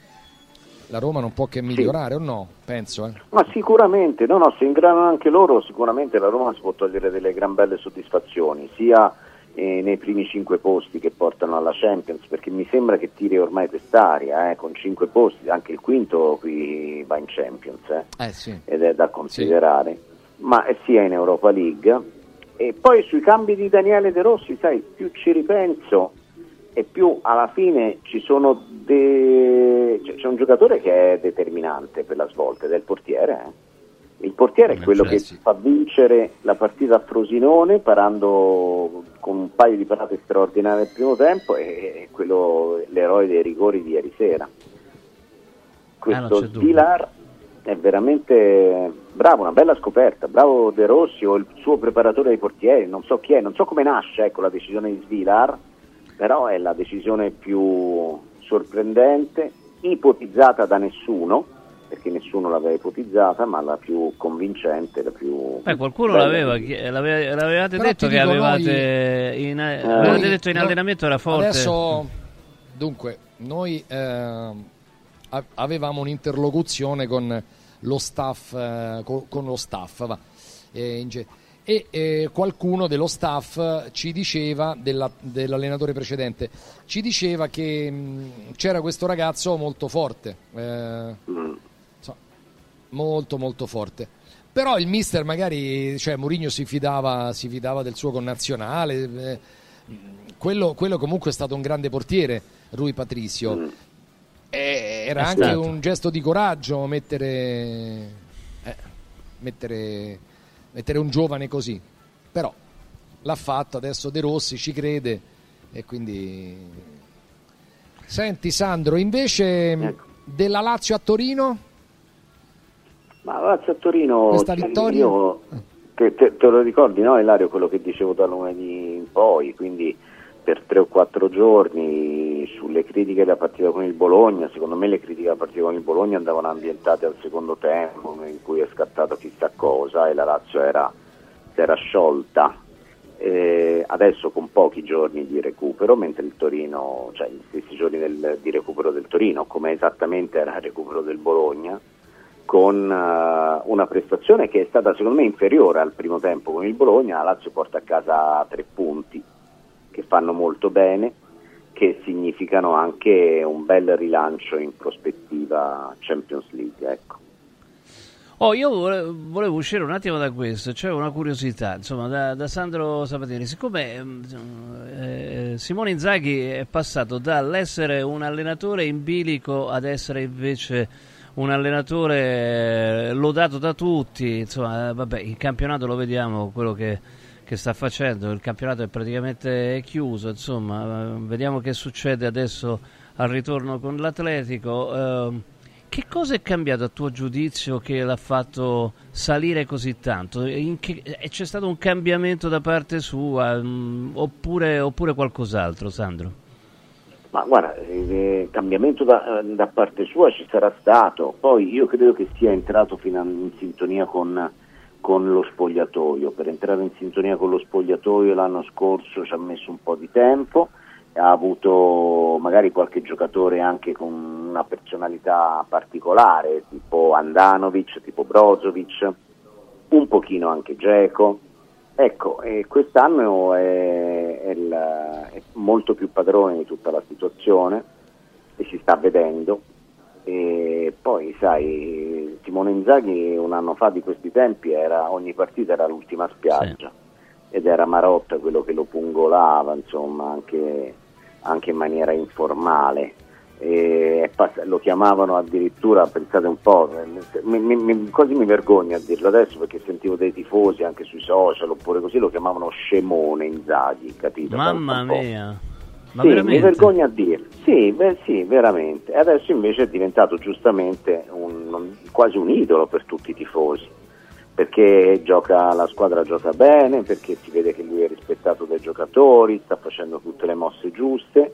la Roma non può che migliorare, sì. O no? Penso. Ma sicuramente, no, se ingranano anche loro sicuramente la Roma si può togliere delle gran belle soddisfazioni, sia nei primi 5 posti che portano alla Champions, perché mi sembra che tiri ormai test'aria, con 5 posti, anche il quinto qui va in Champions, sì. Ed è da considerare. Sì. Ma sia in Europa League. E poi sui cambi di Daniele De Rossi, sai, più ci ripenso e più alla fine c'è un giocatore che è determinante per la svolta ed è il portiere. Il portiere è quello che fa vincere la partita a Frosinone parando con un paio di parate straordinarie nel primo tempo e quello l'eroe dei rigori di ieri sera. Questo Svilar è veramente bravo, una bella scoperta, bravo De Rossi o il suo preparatore dei portieri, non so chi è, non so come nasce la decisione di Svilar, però è la decisione più sorprendente, ipotizzata da nessuno, perché nessuno l'aveva ipotizzata, ma la più convincente, la più... qualcuno l'avevate però detto detto in allenamento era forte. Adesso, dunque, noi... avevamo un'interlocuzione con lo staff, e qualcuno dello staff ci diceva, dell'allenatore precedente, ci diceva che c'era questo ragazzo molto forte, molto molto forte, però il mister magari, Mourinho si fidava del suo connazionale, quello comunque è stato un grande portiere, lui Patrício. Era anche un gesto di coraggio mettere un giovane così, però l'ha fatto, adesso De Rossi ci crede e quindi... Senti Sandro, invece della Lazio a Torino? Ma la Lazio a Torino... Questa vittoria? Io, te lo ricordi, no Ilario, quello che dicevo da lunedì in poi, quindi... per 3 o 4 giorni sulle critiche della partita con il Bologna, secondo me le critiche della partita con il Bologna andavano ambientate al secondo tempo in cui è scattato chissà cosa e la Lazio era sciolta, adesso con pochi giorni di recupero, mentre il Torino, cioè gli stessi giorni di recupero del Torino, come esattamente era il recupero del Bologna, con una prestazione che è stata secondo me inferiore al primo tempo con il Bologna. La Lazio porta a casa 3 punti che fanno molto bene, che significano anche un bel rilancio in prospettiva Champions League, ecco. Oh, io volevo uscire un attimo da questo, c'è una curiosità, insomma, da Sandro Sabatini. Siccome Simone Inzaghi è passato dall'essere un allenatore in bilico ad essere invece un allenatore lodato da tutti, insomma, vabbè, il campionato lo vediamo, quello che sta facendo, il campionato è praticamente chiuso, insomma, vediamo che succede adesso al ritorno con l'Atletico. Che cosa è cambiato a tuo giudizio che l'ha fatto salire così tanto? C'è stato un cambiamento da parte sua oppure qualcos'altro, Sandro? Ma guarda, cambiamento da parte sua ci sarà stato, poi io credo che sia entrato in sintonia con lo spogliatoio. Per entrare in sintonia con lo spogliatoio l'anno scorso ci ha messo un po' di tempo, ha avuto magari qualche giocatore anche con una personalità particolare, tipo Andanovic, tipo Brozovic, un pochino anche Dzeko, ecco, e quest'anno è molto più padrone di tutta la situazione e si sta vedendo. E poi sai, Simone Inzaghi un anno fa di questi tempi ogni partita era l'ultima spiaggia, sì, ed era Marotta quello che lo pungolava, insomma, anche in maniera informale, e lo chiamavano addirittura, pensate un po', quasi mi vergogno a dirlo adesso perché sentivo dei tifosi anche sui social oppure così, lo chiamavano Scemone Inzaghi, capito? Mamma mia. Ma sì, veramente? Mi vergogno a dirlo, sì, veramente. E adesso invece è diventato giustamente quasi un idolo per tutti i tifosi, perché la squadra gioca bene, perché si vede che lui è rispettato dai giocatori, sta facendo tutte le mosse giuste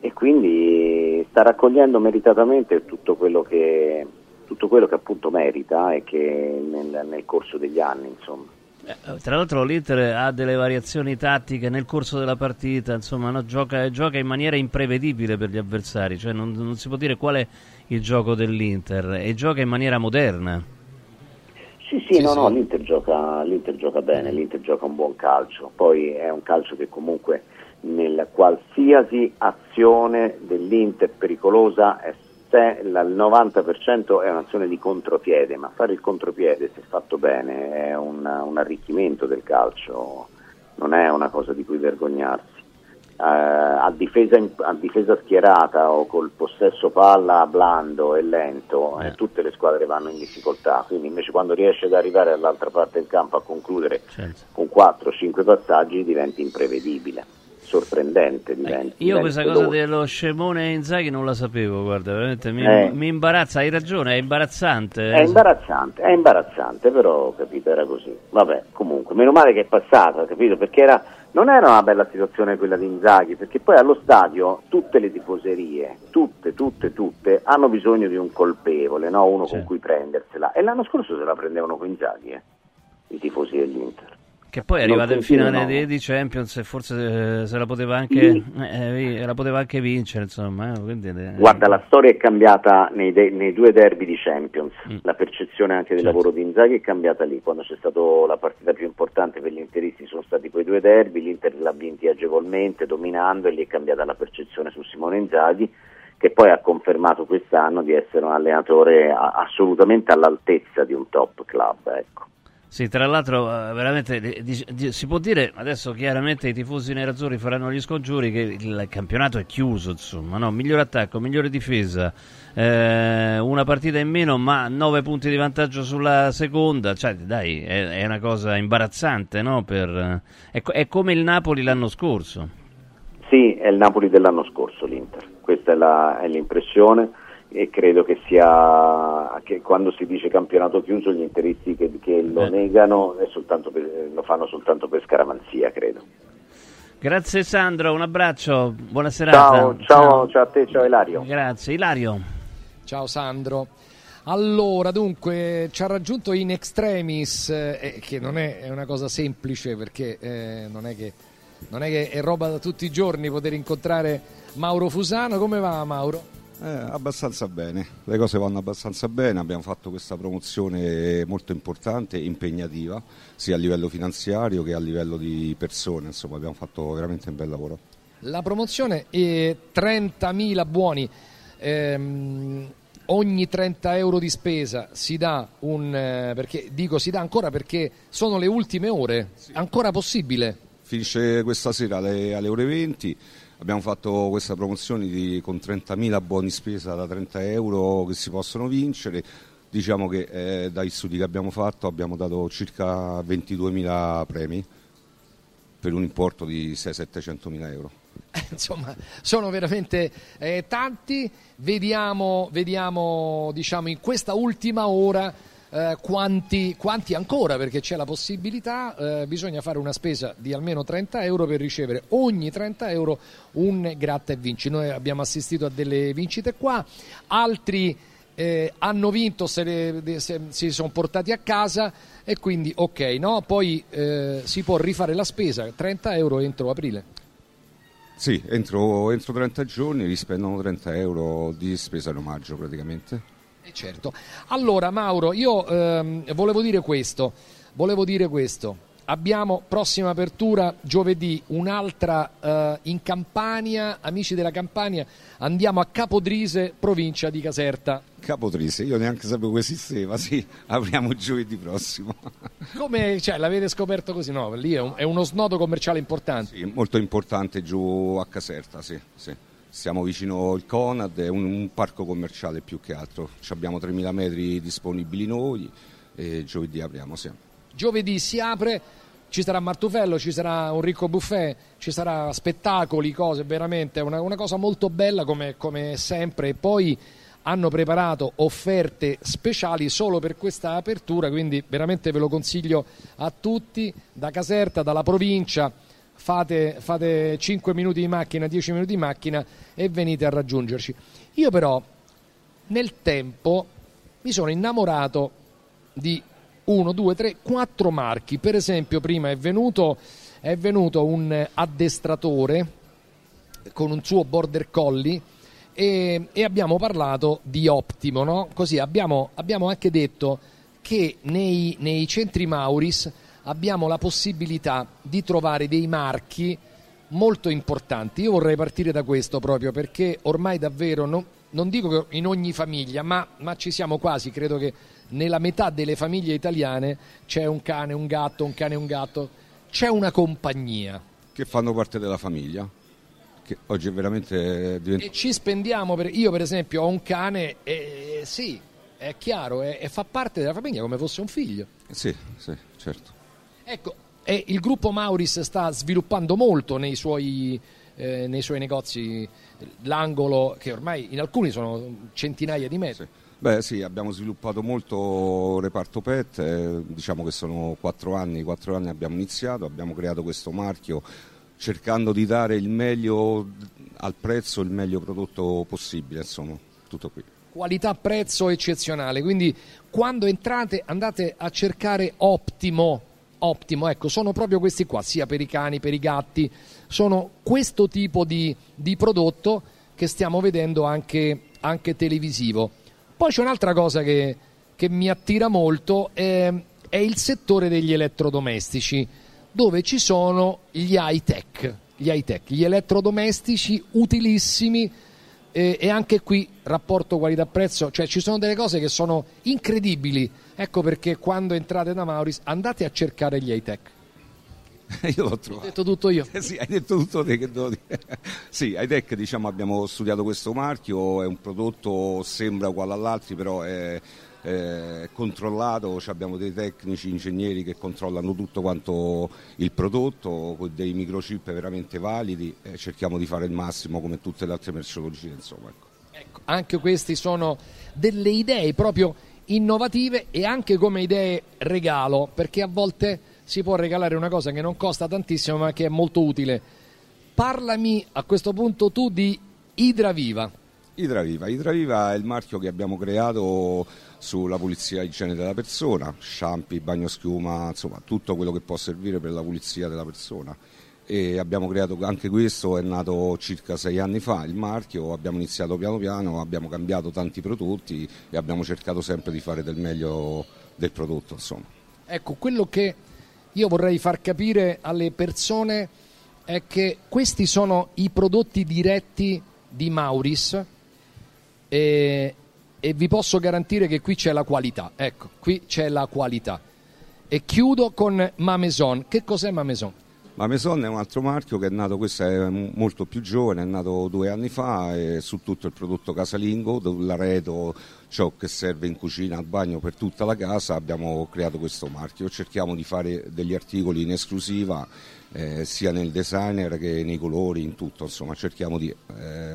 e quindi sta raccogliendo meritatamente tutto quello che appunto merita e che nel corso degli anni, insomma. Tra l'altro l'Inter ha delle variazioni tattiche nel corso della partita, insomma, no? Gioca in maniera imprevedibile per gli avversari, cioè non si può dire qual è il gioco dell'Inter, e gioca in maniera moderna. Sì. L'Inter gioca bene, l'Inter gioca un buon calcio, poi è un calcio che comunque nella qualsiasi azione dell'Inter pericolosa è al 90% è un'azione di contropiede, ma fare il contropiede, se fatto bene, è un arricchimento del calcio, non è una cosa di cui vergognarsi. A difesa schierata o col possesso palla blando e lento, tutte le squadre vanno in difficoltà, quindi invece quando riesci ad arrivare all'altra parte del campo a concludere, certo, con 4-5 passaggi diventi imprevedibile. Sorprendente diventa questa cosa dello Scemone Inzaghi non la sapevo, guarda, veramente mi imbarazza, hai ragione, è imbarazzante, però, capito, era così, vabbè, comunque meno male che è passata, capito, perché non era una bella situazione quella di Inzaghi, perché poi allo stadio tutte le tifoserie, tutte hanno bisogno di un colpevole, no? Uno, certo, con cui prendersela, e l'anno scorso se la prendevano con Inzaghi, i tifosi dell'Inter, che poi è arrivata in finale di Champions e forse se la poteva anche vincere, insomma. Guarda, la storia è cambiata nei 2 derby di Champions, la percezione anche del lavoro di Inzaghi è cambiata lì, quando c'è stata la partita più importante per gli interisti sono stati quei 2 derby, l'Inter l'ha vinti agevolmente, dominando, e lì è cambiata la percezione su Simone Inzaghi, che poi ha confermato quest'anno di essere un allenatore assolutamente all'altezza di un top club, ecco. Sì, tra l'altro veramente si può dire, adesso chiaramente i tifosi nerazzurri faranno gli scongiuri, che il campionato è chiuso, insomma, no? Miglior attacco, migliore difesa, una partita in meno ma 9 punti di vantaggio sulla seconda, cioè dai, è una cosa imbarazzante, no? È come il Napoli l'anno scorso. Sì, è il Napoli dell'anno scorso l'Inter, questa è l'impressione. E credo che sia che quando si dice campionato chiuso gli interisti che lo negano lo fanno soltanto per scaramanzia, credo. Grazie Sandro, un abbraccio, buona serata. Ciao a te, ciao Ilario. Grazie Ilario. Ciao Sandro. Allora, dunque, ci ha raggiunto in extremis, che non è una cosa semplice, perché non è che è roba da tutti i giorni poter incontrare Mauro Fusano. Come va, Mauro? Abbastanza bene, le cose vanno abbastanza bene, abbiamo fatto questa promozione molto importante, impegnativa, sia a livello finanziario che a livello di persone, insomma abbiamo fatto veramente un bel lavoro. La promozione è 30.000 buoni, ogni 30 euro di spesa si dà un... perché dico si dà ancora perché sono le ultime ore, sì. Ancora possibile? Finisce questa sera alle ore 20. Abbiamo fatto questa promozione con 30.000 buoni spesa da 30 euro che si possono vincere. Diciamo che dagli studi che abbiamo fatto abbiamo dato circa 22.000 premi per un importo di 600.000-700.000 euro. Insomma, sono veramente tanti. Vediamo diciamo, in questa ultima ora quanti ancora, perché c'è la possibilità, bisogna fare una spesa di almeno 30 euro per ricevere ogni 30 euro un gratta e vinci. Noi abbiamo assistito a delle vincite qua, altri hanno vinto, si sono portati a casa e quindi ok, no? Poi si può rifare la spesa, 30 euro entro aprile. Sì, entro 30 giorni rispendono 30 euro di spesa in omaggio praticamente. Certo. Allora Mauro, io volevo dire questo. Abbiamo prossima apertura giovedì, un'altra in Campania, amici della Campania, andiamo a Capodrise, provincia di Caserta. Capodrise, io neanche sapevo che esisteva, sì, apriamo giovedì prossimo. Come, cioè, l'avete scoperto così? No, lì è uno snodo commerciale importante. Sì, molto importante giù a Caserta, sì, sì. Siamo vicino il Conad, è un parco commerciale più che altro, abbiamo 3.000 metri disponibili noi e giovedì apriamo, sì. Giovedì si apre, ci sarà Martufello, ci sarà un ricco buffet, ci sarà spettacoli, cose, veramente una cosa molto bella come sempre. E poi hanno preparato offerte speciali solo per questa apertura, quindi veramente ve lo consiglio a tutti, da Caserta, dalla provincia. Fate 5 minuti di macchina, 10 minuti di macchina e venite a raggiungerci. Io però nel tempo mi sono innamorato di 1, 2, 3, 4 marchi. Per esempio prima è venuto un addestratore con un suo border collie e abbiamo parlato di Optimo, no? Così abbiamo anche detto che nei centri Mauris abbiamo la possibilità di trovare dei marchi molto importanti. Io vorrei partire da questo proprio perché ormai davvero, non dico che in ogni famiglia, ma ci siamo quasi, credo che nella metà delle famiglie italiane c'è un cane, un gatto, un cane, un gatto, c'è una compagnia. Che fanno parte della famiglia, che oggi è veramente diventato... E ci spendiamo, io per esempio ho un cane e sì, è chiaro, e fa parte della famiglia come fosse un figlio. Sì, sì, certo. Ecco, e il gruppo Mauris sta sviluppando molto nei suoi negozi l'angolo, che ormai in alcuni sono centinaia di metri. Sì. Beh sì, abbiamo sviluppato molto reparto pet, diciamo che sono 4 anni abbiamo iniziato, abbiamo creato questo marchio cercando di dare il meglio al prezzo, il meglio prodotto possibile, insomma, tutto qui. Qualità prezzo eccezionale, quindi quando entrate andate a cercare Optimo, ecco, sono proprio questi qua, sia per i cani, per i gatti, sono questo tipo di prodotto che stiamo vedendo anche televisivo. Poi c'è un'altra cosa che mi attira molto, è il settore degli elettrodomestici, dove ci sono gli high tech, gli elettrodomestici utilissimi, e anche qui rapporto qualità-prezzo, cioè ci sono delle cose che sono incredibili. Ecco perché quando entrate da Mauris andate a cercare gli high-tech. Io l'ho trovato. Ho detto tutto io. Sì, hai detto tutto te, che devo dire. Sì, high-tech, diciamo, abbiamo studiato questo marchio, è un prodotto, sembra uguale all'altro, però è controllato, abbiamo dei tecnici, ingegneri che controllano tutto quanto il prodotto, con dei microchip veramente validi, e cerchiamo di fare il massimo come tutte le altre merceologie, insomma. Ecco, anche questi sono delle idee proprio... innovative e anche come idee regalo, perché a volte si può regalare una cosa che non costa tantissimo ma che è molto utile. Parlami a questo punto tu di Idraviva. Idraviva è il marchio che abbiamo creato sulla pulizia e igiene della persona, shampoo, bagnoschiuma, insomma tutto quello che può servire per la pulizia della persona. E abbiamo creato anche questo, è nato circa 6 anni fa il marchio, abbiamo iniziato piano piano, abbiamo cambiato tanti prodotti e abbiamo cercato sempre di fare del meglio del prodotto, insomma. Ecco, quello che io vorrei far capire alle persone è che questi sono i prodotti diretti di Mauris e vi posso garantire che qui c'è la qualità, ecco, qui c'è la qualità. E chiudo con Mameson. Che cos'è Mameson? La Maison è un altro marchio che è nato, questo è molto più giovane, è nato 2 anni fa, e su tutto il prodotto casalingo, l'arredo, ciò che serve in cucina, al bagno, per tutta la casa, abbiamo creato questo marchio. Cerchiamo di fare degli articoli in esclusiva, sia nel designer che nei colori, in tutto, insomma, cerchiamo di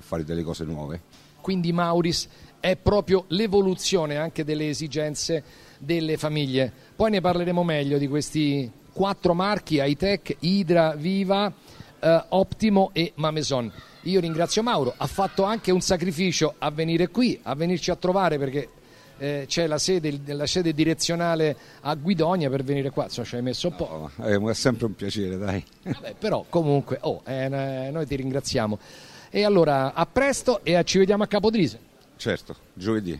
fare delle cose nuove. Quindi Mauris è proprio l'evoluzione anche delle esigenze delle famiglie. Poi ne parleremo meglio di questi 4 marchi, Hightech, Hydra, Viva, Optimo e Mameson. Io ringrazio Mauro, ha fatto anche un sacrificio a venire qui, a venirci a trovare, perché c'è la sede direzionale a Guidonia, per venire qua, insomma ci hai messo un po'. No, è sempre un piacere, dai. Vabbè, però comunque noi ti ringraziamo. E allora a presto e ci vediamo a Capodrise. Certo, giovedì.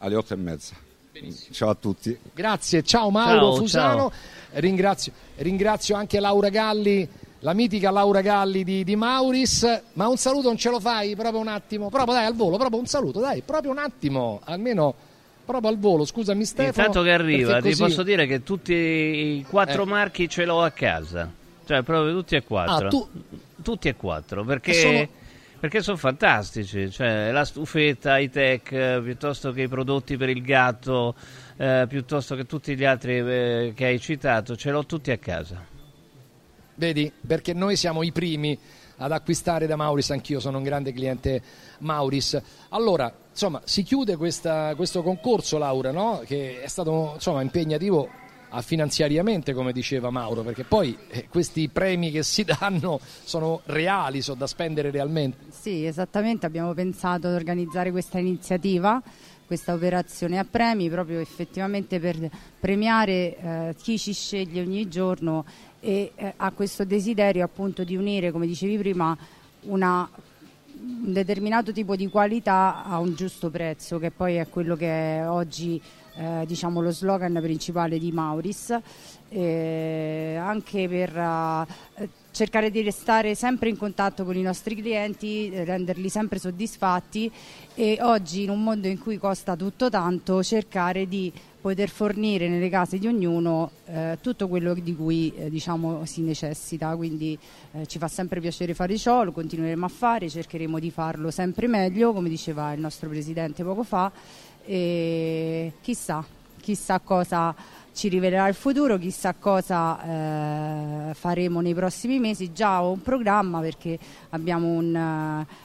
Alle 8:30. Benissimo. Ciao a tutti. Grazie, ciao Mauro, ciao, Fusano. Ciao. Ringrazio anche Laura Galli, la mitica Laura Galli di Mauris. Ma un saluto non ce lo fai? Proprio un attimo, proprio dai al volo, proprio un saluto, dai, proprio un attimo, almeno proprio al volo, scusami Stefano. Intanto che arriva, ti posso dire che tutti i 4 marchi ce l'ho a casa, cioè proprio tutti e 4. Tutti e 4, perché... Perché sono fantastici, cioè la stufetta Hightech, piuttosto che i prodotti per il gatto, piuttosto che tutti gli altri che hai citato, ce l'ho tutti a casa. Vedi, perché noi siamo i primi ad acquistare da Mauris, anch'io sono un grande cliente Mauris. Allora, insomma, si chiude questo concorso, Laura, no? Che è stato, insomma, impegnativo finanziariamente, come diceva Mauro, perché poi questi premi che si danno sono reali, sono da spendere realmente. Sì, esattamente, abbiamo pensato ad organizzare questa iniziativa, questa operazione a premi, proprio effettivamente per premiare chi ci sceglie ogni giorno e ha questo desiderio appunto di unire, come dicevi prima, un determinato tipo di qualità a un giusto prezzo, che poi è quello che è oggi diciamo lo slogan principale di Mauris, anche per cercare di restare sempre in contatto con i nostri clienti, renderli sempre soddisfatti, e oggi in un mondo in cui costa tutto tanto cercare di poter fornire nelle case di ognuno tutto quello di cui diciamo si necessita, quindi ci fa sempre piacere fare ciò, lo continueremo a fare, cercheremo di farlo sempre meglio, come diceva il nostro presidente poco fa. E chissà cosa ci rivelerà il futuro, chissà cosa faremo nei prossimi mesi. Già ho un programma, perché abbiamo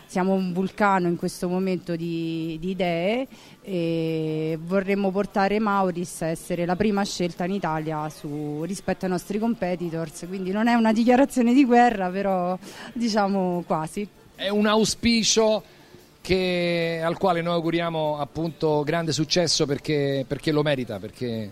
siamo un vulcano in questo momento di idee, e vorremmo portare Mauris a essere la prima scelta in Italia rispetto ai nostri competitors, quindi non è una dichiarazione di guerra, però diciamo quasi. È un auspicio al quale noi auguriamo appunto grande successo, perché lo merita, perché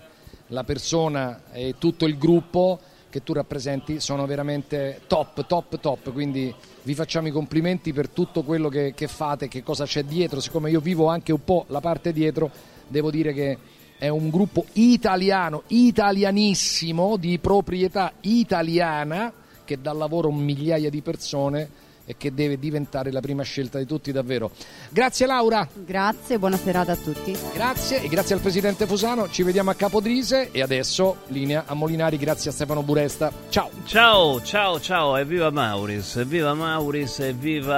la persona e tutto il gruppo che tu rappresenti sono veramente top, quindi vi facciamo i complimenti per tutto quello che fate, che cosa c'è dietro. Siccome io vivo anche un po' la parte dietro, devo dire che è un gruppo italiano, italianissimo, di proprietà italiana, che dà lavoro a migliaia di persone e che deve diventare la prima scelta di tutti, davvero. Grazie Laura. Grazie, buona serata a tutti. Grazie, e grazie al presidente Fusano. Ci vediamo a Capodrise e adesso linea a Molinari, grazie a Stefano Buresta. Ciao. Ciao, evviva Mauris, evviva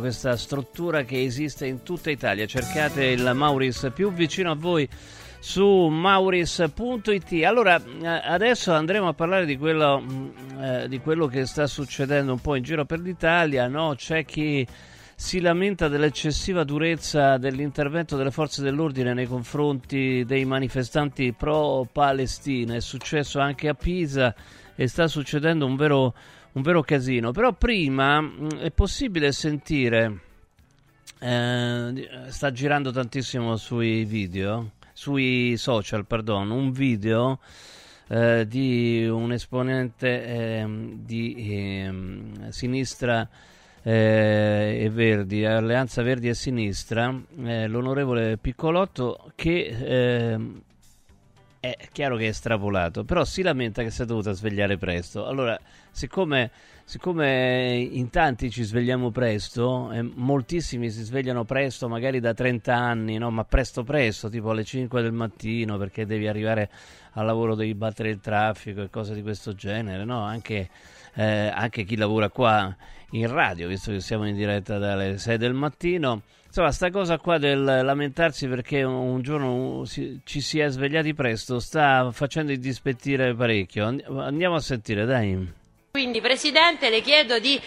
questa struttura che esiste in tutta Italia. Cercate il Mauris più vicino a voi su mauris.it. Allora, adesso andremo a parlare di quello che sta succedendo un po' in giro per l'Italia, no? C'è chi si lamenta dell'eccessiva durezza dell'intervento delle forze dell'ordine nei confronti dei manifestanti pro-Palestina. È successo anche a Pisa e sta succedendo un vero casino. Però prima è possibile sentire sta girando tantissimo sui social, un video di un esponente di sinistra e Verdi, Alleanza Verdi e Sinistra, l'onorevole Piccolotto, che è chiaro che è strapolato, però si lamenta che si è dovuta svegliare presto. Allora, siccome in tanti ci svegliamo presto, moltissimi si svegliano presto, magari da 30 anni, no? Ma presto, tipo alle 5 del mattino, perché devi arrivare al lavoro, devi battere il traffico e cose di questo genere, no? Anche chi lavora qua in radio, visto che siamo in diretta dalle 6 del mattino. Insomma, sta cosa qua del lamentarsi perché un giorno ci si è svegliati presto sta facendo indispettire parecchio. Andiamo a sentire, dai. Quindi, Presidente, le chiedo di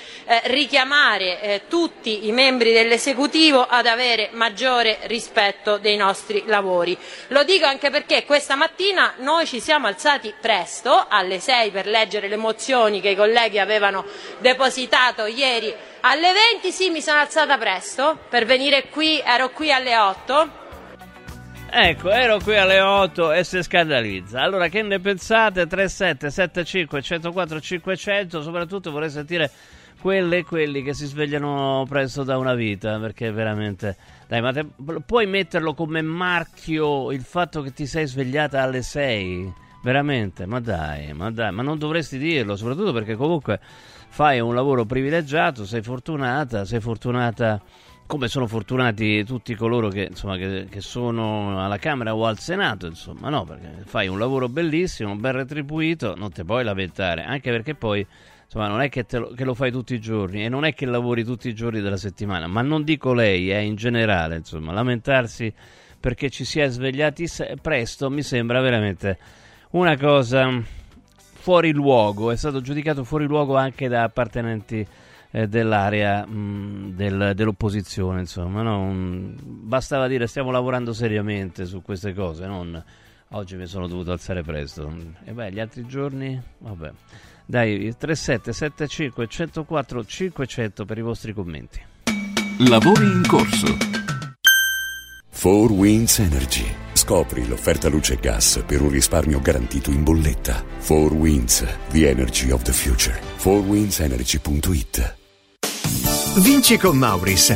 richiamare tutti i membri dell'esecutivo ad avere maggiore rispetto dei nostri lavori. Lo dico anche perché questa mattina noi ci siamo alzati presto, alle 6, per leggere le mozioni che i colleghi avevano depositato ieri alle 20. Sì, mi sono alzata presto per venire qui, ero qui alle 8. Ecco, ero qui alle 8 e si scandalizza. Allora, che ne pensate? 3775 104 500. Soprattutto vorrei sentire quelle e quelli che si svegliano presto da una vita, perché veramente... Dai, ma puoi metterlo come marchio il fatto che ti sei svegliata alle 6? Veramente? Ma dai, ma non dovresti dirlo, soprattutto perché comunque fai un lavoro privilegiato, sei fortunata... Come sono fortunati tutti coloro che, insomma, che sono alla Camera o al Senato, insomma, no, perché fai un lavoro bellissimo, ben retribuito, non te puoi lamentare, anche perché poi, insomma, non è che lo fai tutti i giorni e non è che lavori tutti i giorni della settimana, ma non dico lei, in generale, insomma, lamentarsi perché ci si è svegliati presto mi sembra veramente una cosa fuori luogo, è stato giudicato fuori luogo anche da appartenenti dell'area dell'opposizione, insomma, no? Bastava dire stiamo lavorando seriamente su queste cose, non oggi mi sono dovuto alzare presto e gli altri giorni vabbè. Dai, 3775 104 500 per i vostri commenti. Lavori in corso. Four Winds Energy. Scopri l'offerta luce e gas per un risparmio garantito in bolletta. Four Winds, the energy of the future. fourwindsenergy.it. Vinci con Mauris.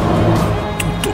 Tutto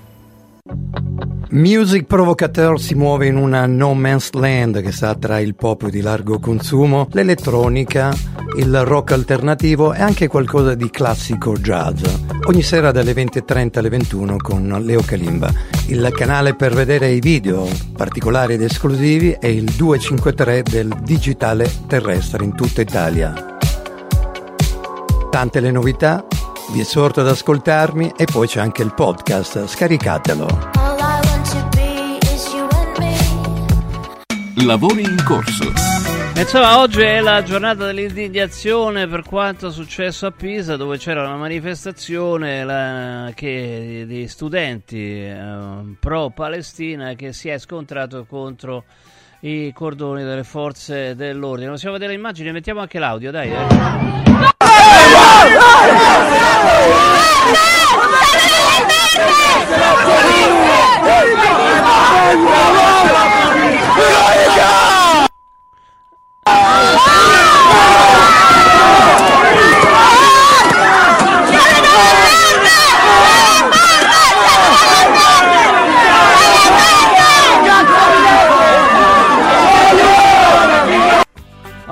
Music Provocateur si muove in una no man's land che sta tra il pop di largo consumo, l'elettronica, il rock alternativo e anche qualcosa di classico jazz. Ogni sera dalle 20.30 alle 21 con Leo Kalimba. Il canale per vedere i video particolari ed esclusivi è il 253 del digitale terrestre in tutta Italia. Tante le novità, vi esorto ad ascoltarmi e poi c'è anche il podcast, scaricatelo. Lavori in corso. Insomma, oggi è la giornata dell'indignazione per quanto è successo a Pisa, dove c'era una manifestazione di studenti pro-Palestina che si è scontrato contro i cordoni delle forze dell'ordine. Possiamo vedere le immagini, mettiamo anche l'audio, dai.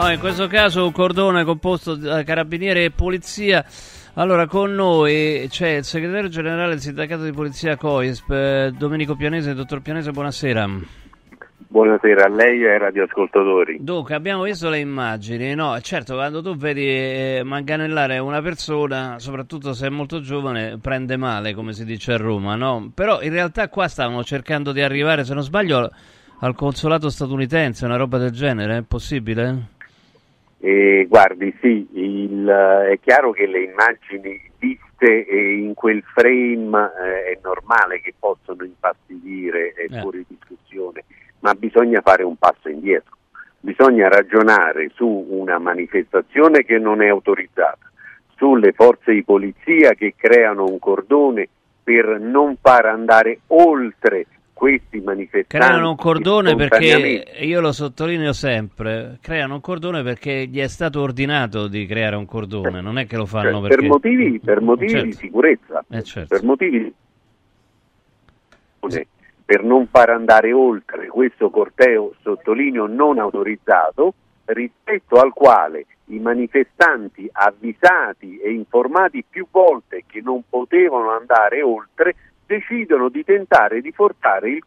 Oh, in questo caso un cordone composto da carabinieri e polizia. Allora, con noi c'è il segretario generale del sindacato di polizia COISP, Domenico Pianese. Dottor Pianese, buonasera. Buonasera a lei e ai radioascoltatori. Dunque, abbiamo visto le immagini, no? Certo, quando tu vedi manganellare una persona, soprattutto se è molto giovane, prende male, come si dice a Roma, no? Però in realtà qua stavano cercando di arrivare, se non sbaglio, al consolato statunitense, una roba del genere, è possibile? Guardi, sì, è chiaro che le immagini viste in quel frame è normale che possano infastidire, è fuori discussione, ma bisogna fare un passo indietro, bisogna ragionare su una manifestazione che non è autorizzata, sulle forze di polizia che creano un cordone per non far andare oltre questi manifestanti. Creano un cordone perché, io lo sottolineo sempre, creano un cordone perché gli è stato ordinato di creare un cordone, non è che lo fanno perché... Per motivi certo, di sicurezza, certo, per motivi per non far andare oltre questo corteo, sottolineo, non autorizzato, rispetto al quale i manifestanti avvisati e informati più volte che non potevano andare oltre decidono di tentare di forzare il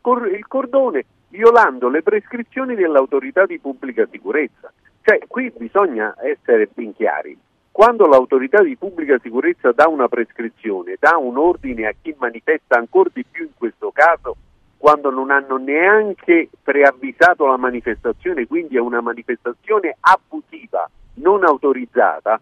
cordone violando le prescrizioni dell'autorità di pubblica sicurezza. Cioè, qui bisogna essere ben chiari, Quando l'autorità di pubblica sicurezza dà una prescrizione, dà un ordine a chi manifesta, ancor di più in questo caso, quando non hanno neanche preavvisato la manifestazione, quindi è una manifestazione abusiva, non autorizzata,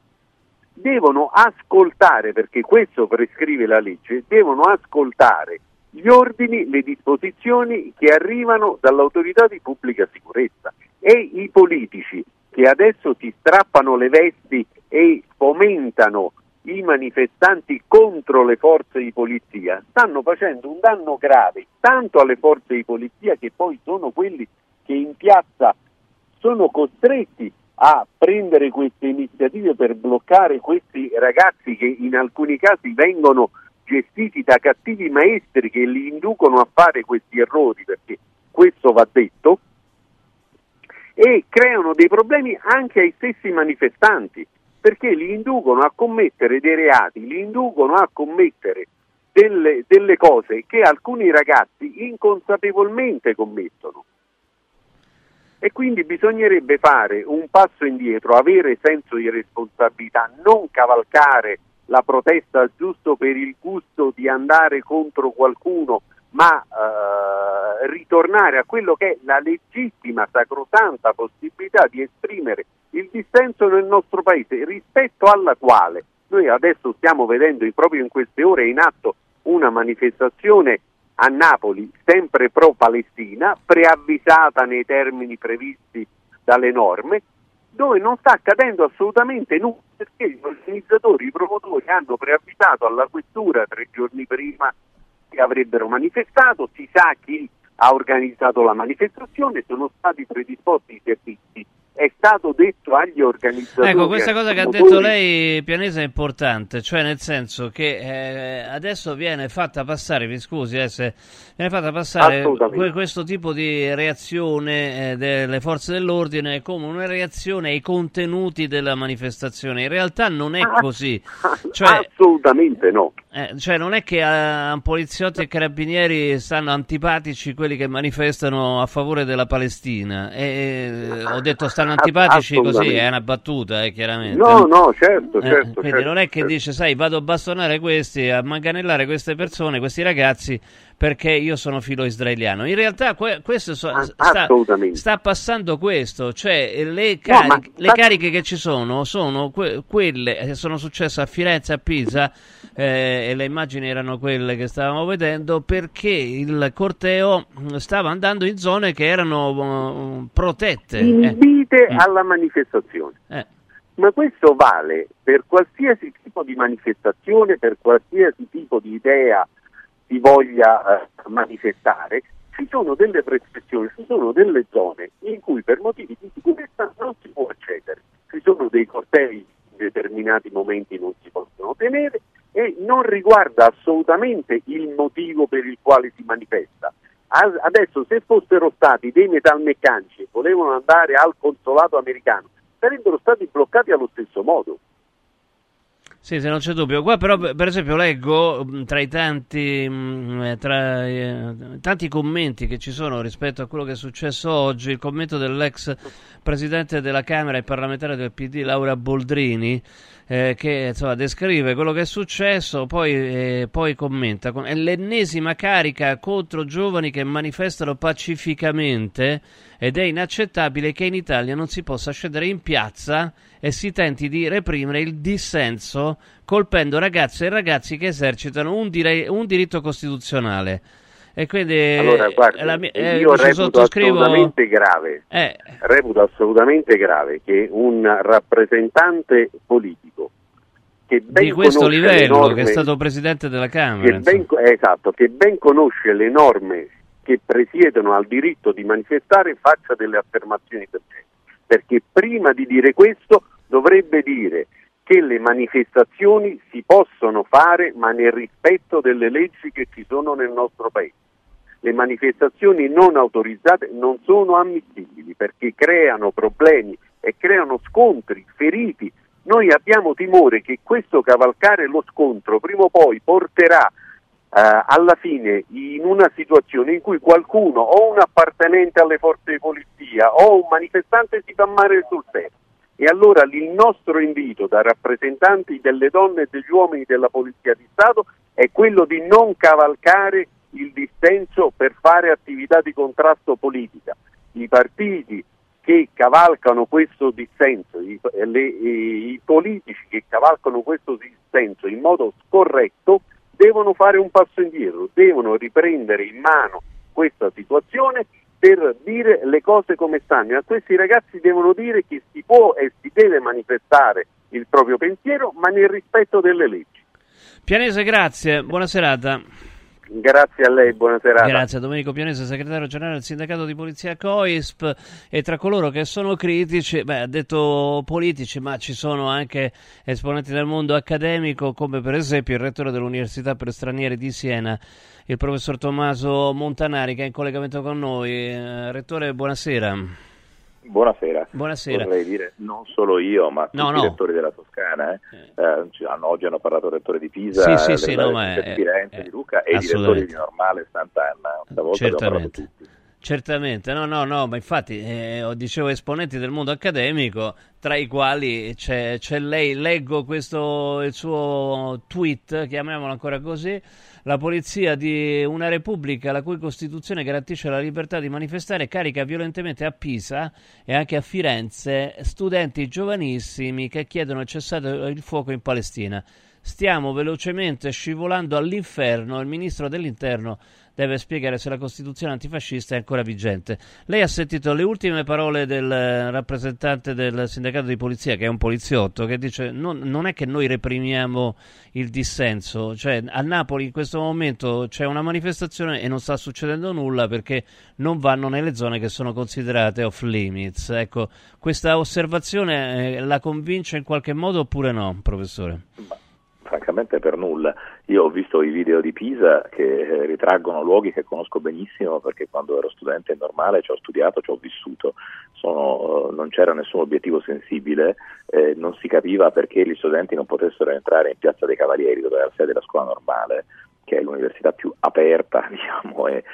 devono ascoltare, perché questo prescrive la legge, devono ascoltare gli ordini, le disposizioni che arrivano dall'autorità di pubblica sicurezza. E i politici che adesso si strappano le vesti e fomentano i manifestanti contro le forze di polizia stanno facendo un danno grave tanto alle forze di polizia, che poi sono quelli che in piazza sono costretti a prendere queste iniziative per bloccare questi ragazzi, che in alcuni casi vengono gestiti da cattivi maestri che li inducono a fare questi errori, perché questo va detto, e creano dei problemi anche ai stessi manifestanti, perché li inducono a commettere dei reati, li inducono a commettere delle cose che alcuni ragazzi inconsapevolmente commettono. E quindi bisognerebbe fare un passo indietro, avere senso di responsabilità, non cavalcare la protesta giusto per il gusto di andare contro qualcuno, ma ritornare a quello che è la legittima, sacrosanta possibilità di esprimere il dissenso nel nostro paese, rispetto alla quale noi adesso stiamo vedendo proprio in queste ore in atto una manifestazione a Napoli sempre pro-Palestina, preavvisata nei termini previsti dalle norme, dove non sta accadendo assolutamente nulla, perché gli organizzatori, i promotori hanno preavvisato alla questura 3 giorni prima che avrebbero manifestato, si sa chi ha organizzato la manifestazione, sono stati predisposti i servizi, è stato detto agli organizzatori. Ecco, questa cosa che ha detto lei, Pianese, è importante, cioè nel senso che adesso viene fatta passare, mi scusi se viene fatta passare questo tipo di reazione delle forze dell'ordine come una reazione ai contenuti della manifestazione. In realtà non è così. Cioè, assolutamente no. Cioè non è che a poliziotti e carabinieri stanno antipatici quelli che manifestano a favore della Palestina. Ho detto stanno antipatici così, è una battuta, chiaramente. No, certo. Quindi non è che dice, sai, vado a bastonare questi, a manganellare queste persone, questi ragazzi, perché io sono filo israeliano. In realtà questo sta passando questo, cioè le cariche che ci sono quelle che sono successe a Firenze, a Pisa, e le immagini erano quelle che stavamo vedendo, perché il corteo stava andando in zone che erano protette. Alla manifestazione. Ma questo vale per qualsiasi tipo di manifestazione, per qualsiasi tipo di idea si voglia manifestare. Ci sono delle prescrizioni, ci sono delle zone in cui per motivi di sicurezza non si può accedere, ci sono dei cortei in determinati momenti non si possono tenere, e non riguarda assolutamente il motivo per il quale si manifesta. Adesso, se fossero stati dei metalmeccanici e volevano andare al consolato americano, sarebbero stati bloccati allo stesso modo. Sì, se non c'è dubbio. Qua però, per esempio, leggo tra i tanti commenti che ci sono rispetto a quello che è successo oggi, il commento dell'ex presidente della Camera e parlamentare del PD Laura Boldrini, che insomma descrive quello che è successo, poi commenta: è l'ennesima carica contro giovani che manifestano pacificamente ed è inaccettabile che in Italia non si possa scendere in piazza e si tenti di reprimere il dissenso colpendo ragazze e ragazzi che esercitano un diritto costituzionale. E quindi allora, guardi, io reputo assolutamente grave che un rappresentante politico che ben di questo livello norme, che è stato presidente della Camera, che ben conosce le norme che presiedono al diritto di manifestare, faccia delle affermazioni del genere, perché prima di dire questo dovrebbe dire che le manifestazioni si possono fare, ma nel rispetto delle leggi che ci sono nel nostro paese. Le manifestazioni non autorizzate non sono ammissibili, perché creano problemi e creano scontri, feriti. Noi abbiamo timore che questo cavalcare lo scontro prima o poi porterà alla fine in una situazione in cui qualcuno, o un appartenente alle forze di polizia o un manifestante, si fa male sul serio. E allora il nostro invito da rappresentanti delle donne e degli uomini della Polizia di Stato è quello di non cavalcare il dissenso per fare attività di contrasto politica. I partiti che cavalcano questo dissenso, i politici che cavalcano questo dissenso in modo scorretto devono fare un passo indietro, devono riprendere in mano questa situazione per dire le cose come stanno, e a questi ragazzi devono dire che si può e si deve manifestare il proprio pensiero, ma nel rispetto delle leggi. Pianese, grazie, buona serata. Grazie a lei, buona serata. Grazie a Domenico Pianese, segretario generale del sindacato di polizia COISP. E tra coloro che sono critici, ha detto politici, ma ci sono anche esponenti del mondo accademico, come per esempio il rettore dell'Università per Stranieri di Siena, il professor Tommaso Montanari, che è in collegamento con noi. Rettore, buonasera. Buonasera. Buonasera. Vorrei dire, non solo io, ma tutti i rettori della Toscana. Oggi hanno parlato il rettore di Pisa, di Firenze, di Lucca e i direttori di Normale, Sant'Anna. Stavolta abbiamo parlato tutti. Certamente, no, ma infatti dicevo esponenti del mondo accademico, tra i quali c'è lei. Leggo il suo tweet, chiamiamolo ancora così: la polizia di una repubblica la cui Costituzione garantisce la libertà di manifestare carica violentemente a Pisa e anche a Firenze studenti giovanissimi che chiedono il cessate il fuoco in Palestina. Stiamo velocemente scivolando all'inferno, il ministro dell'Interno deve spiegare se la Costituzione antifascista è ancora vigente. Lei ha sentito le ultime parole del rappresentante del sindacato di polizia, che è un poliziotto, che dice non è che noi reprimiamo il dissenso, cioè a Napoli in questo momento c'è una manifestazione e non sta succedendo nulla perché non vanno nelle zone che sono considerate off limits. Ecco, questa osservazione la convince in qualche modo oppure no, professore? Francamente per nulla. Io ho visto i video di Pisa che ritraggono luoghi che conosco benissimo perché quando ero studente Normale ci ho studiato, ci ho vissuto. Non c'era nessun obiettivo sensibile, non si capiva perché gli studenti non potessero entrare in Piazza dei Cavalieri, dove era la sede della scuola Normale, che è l'università più aperta, diciamo, e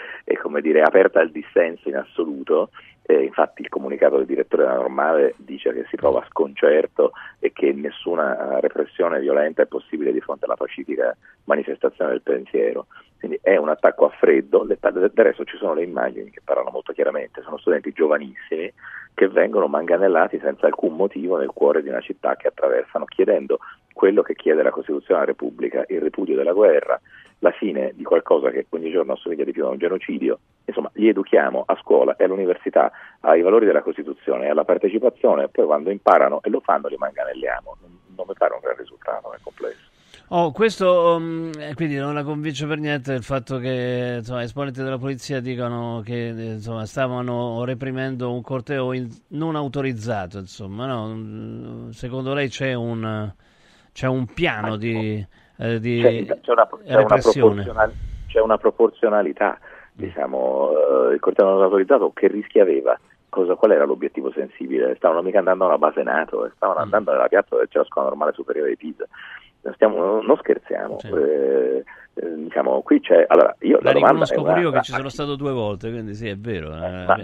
come dire aperta al dissenso in assoluto. Infatti il comunicato del direttore della Normale dice che si prova sconcerto e che nessuna repressione violenta è possibile di fronte alla pacifica manifestazione del pensiero. Quindi è un attacco a freddo. Del resto ci sono le immagini che parlano molto chiaramente, sono studenti giovanissimi che vengono manganellati senza alcun motivo nel cuore di una città che attraversano, chiedendo quello che chiede la Costituzione della Repubblica, il ripudio della guerra, la fine di qualcosa che ogni giorno assomiglia di più a un genocidio. Insomma, li educhiamo a scuola e all'università ai valori della Costituzione e alla partecipazione, poi quando imparano e lo fanno li manganelliamo. Non mi pare un gran risultato nel complesso. Quindi non la convince per niente il fatto che esponenti della polizia dicano che stavano reprimendo un corteo non autorizzato. Secondo lei c'è un piano di repressione? C'è una proporzionalità. Diciamo, il corteo non autorizzato che rischi aveva? Qual era l'obiettivo sensibile? Stavano mica andando a una base NATO, stavano andando nella piazza dove c'è la scuola Normale superiore di Pisa. Non scherziamo, sì. Diciamo qui c'è. Allora, io la domanda è che ci sono stato due volte, quindi sì, è vero. A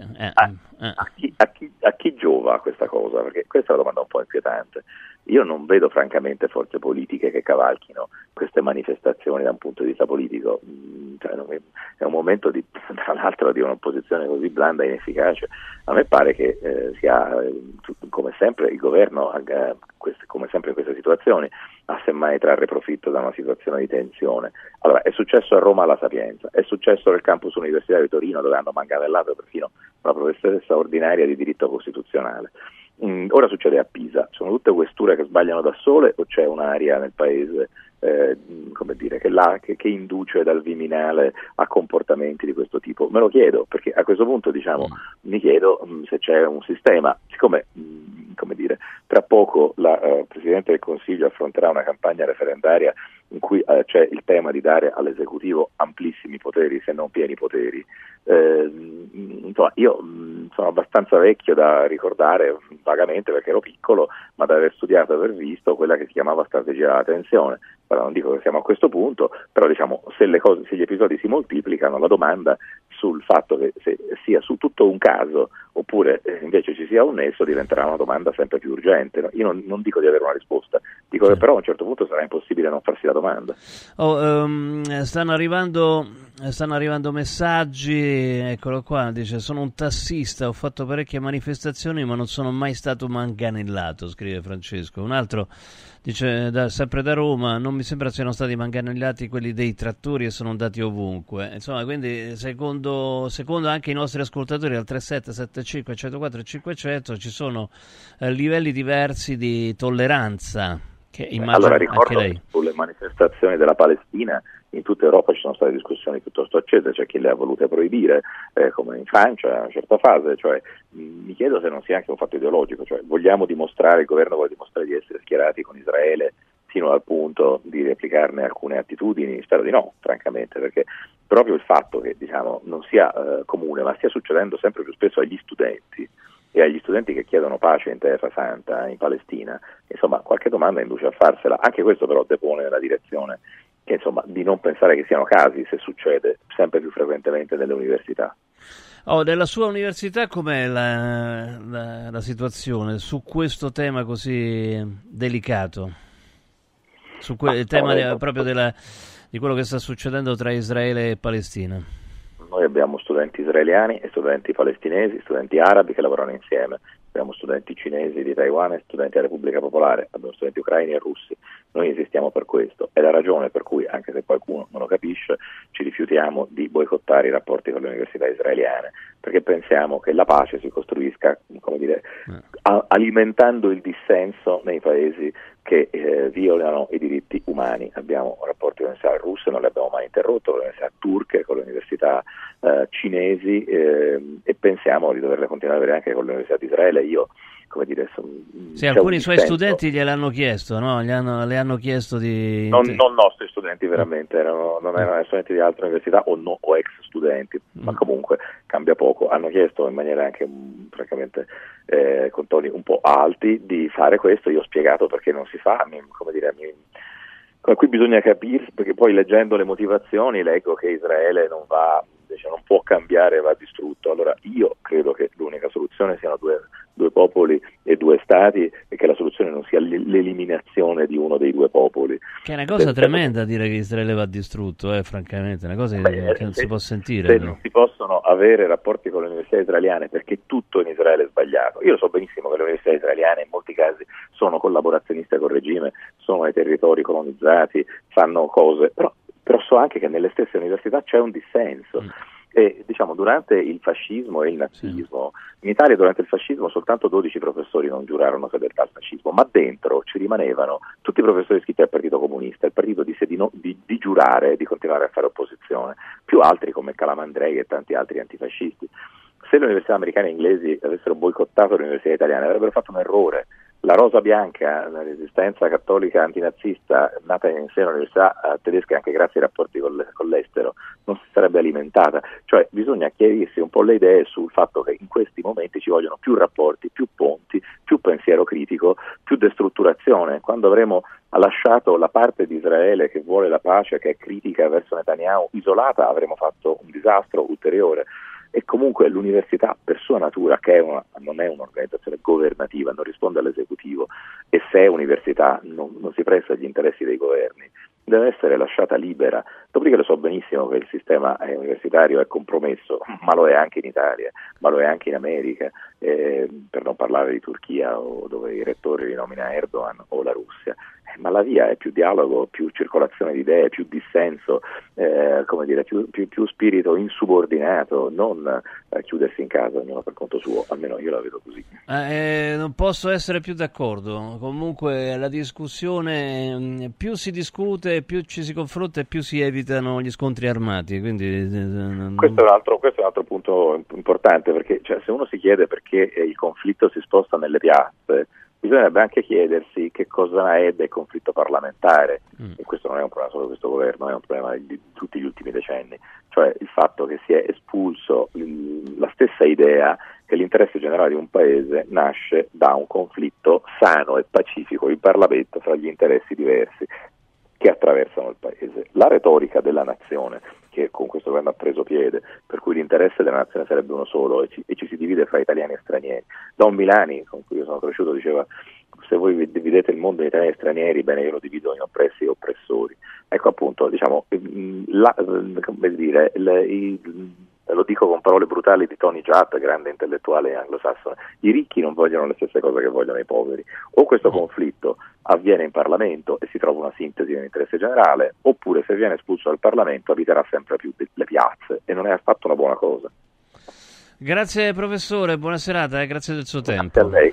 chi giova questa cosa? Perché questa è una domanda un po' inquietante. Io non vedo francamente forze politiche che cavalchino queste manifestazioni da un punto di vista politico. È un momento tra l'altro di un'opposizione così blanda e inefficace. A me pare che sia, come sempre, il governo, come sempre in queste situazioni, a semmai trarre profitto da una situazione di tensione. Allora, è successo a Roma alla Sapienza, è successo nel campus universitario di Torino, dove hanno manganellato perfino una professoressa ordinaria di diritto costituzionale. Ora succede a Pisa. Sono tutte questure che sbagliano da sole o c'è un'area nel paese che induce dal Viminale a comportamenti di questo tipo? Me lo chiedo, perché a questo punto mi chiedo se c'è un sistema. Siccome tra poco la Presidente del Consiglio affronterà una campagna referendaria in cui c'è il tema di dare all'esecutivo amplissimi poteri, se non pieni poteri. Io sono abbastanza vecchio da ricordare vagamente, perché ero piccolo, ma da aver studiato e aver visto quella che si chiamava strategia della tensione. Ora non dico che siamo a questo punto, però se gli episodi si moltiplicano, la domanda sul fatto che se sia su tutto un caso oppure invece ci sia un nesso diventerà una domanda sempre più urgente. Io non dico di avere una risposta, dico che però a un certo punto sarà impossibile non farsi la domanda. Stanno arrivando messaggi, eccolo qua, dice: sono un tassista, ho fatto parecchie manifestazioni ma non sono mai stato manganellato, scrive Francesco. Un altro dice, sempre da Roma: non mi sembra siano stati manganellati quelli dei trattori e sono andati ovunque. Insomma, quindi secondo anche i nostri ascoltatori al 3775 104 500 ci sono livelli diversi di tolleranza, che immagino. Allora, ricordo anche lei. Sulle manifestazioni della Palestina in tutta Europa ci sono state discussioni piuttosto accese, c'è chi le ha volute proibire, come in Francia, a una certa fase. Cioè, mi chiedo se non sia anche un fatto ideologico, cioè vogliamo dimostrare, il governo vuole dimostrare di essere schierati con Israele fino al punto di replicarne alcune attitudini? Spero di no, francamente, perché proprio il fatto che non sia comune, ma stia succedendo sempre più spesso agli studenti, e agli studenti che chiedono pace in Terra Santa, in Palestina, insomma qualche domanda è induce a farsela. Anche questo però depone nella direzione che, insomma, di non pensare che siano casi, se succede sempre più frequentemente nelle università. Della sua università com'è la situazione su questo tema così delicato? Su il tema proprio di quello che sta succedendo tra Israele e Palestina. Noi abbiamo studenti israeliani e studenti palestinesi, studenti arabi che lavorano insieme, abbiamo studenti cinesi di Taiwan e studenti della Repubblica Popolare, abbiamo studenti ucraini e russi. Noi insistiamo per questo, è la ragione per cui, anche se qualcuno non lo capisce, ci rifiutiamo di boicottare i rapporti con le università israeliane, perché pensiamo che la pace si costruisca, alimentando il dissenso nei paesi che violano i diritti umani. Abbiamo rapporti con le università russe, non le abbiamo mai interrotto, con le università turche, con le università cinesi, e pensiamo di doverle continuare a avere anche con le università di Israele. Io, alcuni suoi studenti gliel'hanno chiesto, no? Le hanno chiesto di... Non nostri studenti, veramente, non erano studenti di altre università o ex studenti, ma comunque cambia poco. Hanno chiesto in maniera anche, francamente, con toni un po' alti di fare questo. Io ho spiegato perché non si fa, qui bisogna capire, perché poi leggendo le motivazioni leggo che Israele non può cambiare, va distrutto. Allora io credo che l'unica soluzione siano due popoli e due stati, e che la soluzione non sia l'eliminazione di uno dei due popoli, che è una cosa tremenda. Dire che Israele va distrutto, francamente, è una cosa che non si può sentire. Se non si possono avere rapporti con le università israeliane perché tutto in Israele è sbagliato. Io lo so benissimo che le università israeliane in molti casi sono collaborazioniste col regime, sono ai territori colonizzati, fanno cose, però so anche che nelle stesse università c'è un dissenso. E durante il fascismo e il nazismo, in Italia durante il fascismo soltanto 12 professori non giurarono fedeltà al fascismo, ma dentro ci rimanevano tutti i professori iscritti al Partito Comunista. Il partito disse di giurare e di continuare a fare opposizione, più altri come Calamandrei e tanti altri antifascisti. Se le università americane e inglesi avessero boicottato le università italiane avrebbero fatto un errore. La Rosa Bianca, la resistenza cattolica antinazista nata in seno all'università tedesca anche grazie ai rapporti con l'estero, non si sarebbe alimentata. Cioè bisogna chiarirsi un po' le idee sul fatto che in questi momenti ci vogliono più rapporti, più ponti, più pensiero critico, più destrutturazione. Quando avremo lasciato la parte di Israele che vuole la pace, che è critica verso Netanyahu, isolata, avremo fatto un disastro ulteriore. E comunque l'università, per sua natura, che non è un'organizzazione governativa, non risponde all'esecutivo, e se è università non si presta agli interessi dei governi, deve essere lasciata libera. Dopodiché lo so benissimo che il sistema universitario è compromesso, ma lo è anche in Italia, ma lo è anche in America, per non parlare di Turchia, o dove i rettori li nomina Erdogan, o la Russia. Ma la via è più dialogo, più circolazione di idee, più dissenso, più spirito insubordinato, non chiudersi in casa ognuno per conto suo. Almeno io la vedo così. Non posso essere più d'accordo. Comunque la discussione, più si discute, più ci si confronta e più si evitano gli scontri armati. Quindi questo è un altro punto importante, perché se uno si chiede perché il conflitto si sposta nelle piazze, bisognerebbe anche chiedersi che cosa è del conflitto parlamentare, e questo non è un problema solo di questo governo, è un problema di tutti gli ultimi decenni. Cioè il fatto che si è espulso la stessa idea che l'interesse generale di un paese nasce da un conflitto sano e pacifico in Parlamento fra gli interessi diversi che attraversano il paese. La retorica della nazione che con questo governo ha preso piede, per cui l'interesse della nazione sarebbe uno solo, e ci si divide fra italiani e stranieri. Don Milani, con cui io sono cresciuto, diceva: se voi vi dividete il mondo in italiani e stranieri, bene, io lo divido in oppressi e oppressori. Ecco, appunto, diciamo, come dire, lo dico con parole brutali di Tony Judd, grande intellettuale anglosassone: i ricchi non vogliono le stesse cose che vogliono i poveri. O questo conflitto avviene in Parlamento e si trova una sintesi nell'interesse generale, oppure, se viene espulso dal Parlamento, abiterà sempre più le piazze, e non è affatto una buona cosa. Grazie professore, buona serata e grazie del suo tempo. A lei.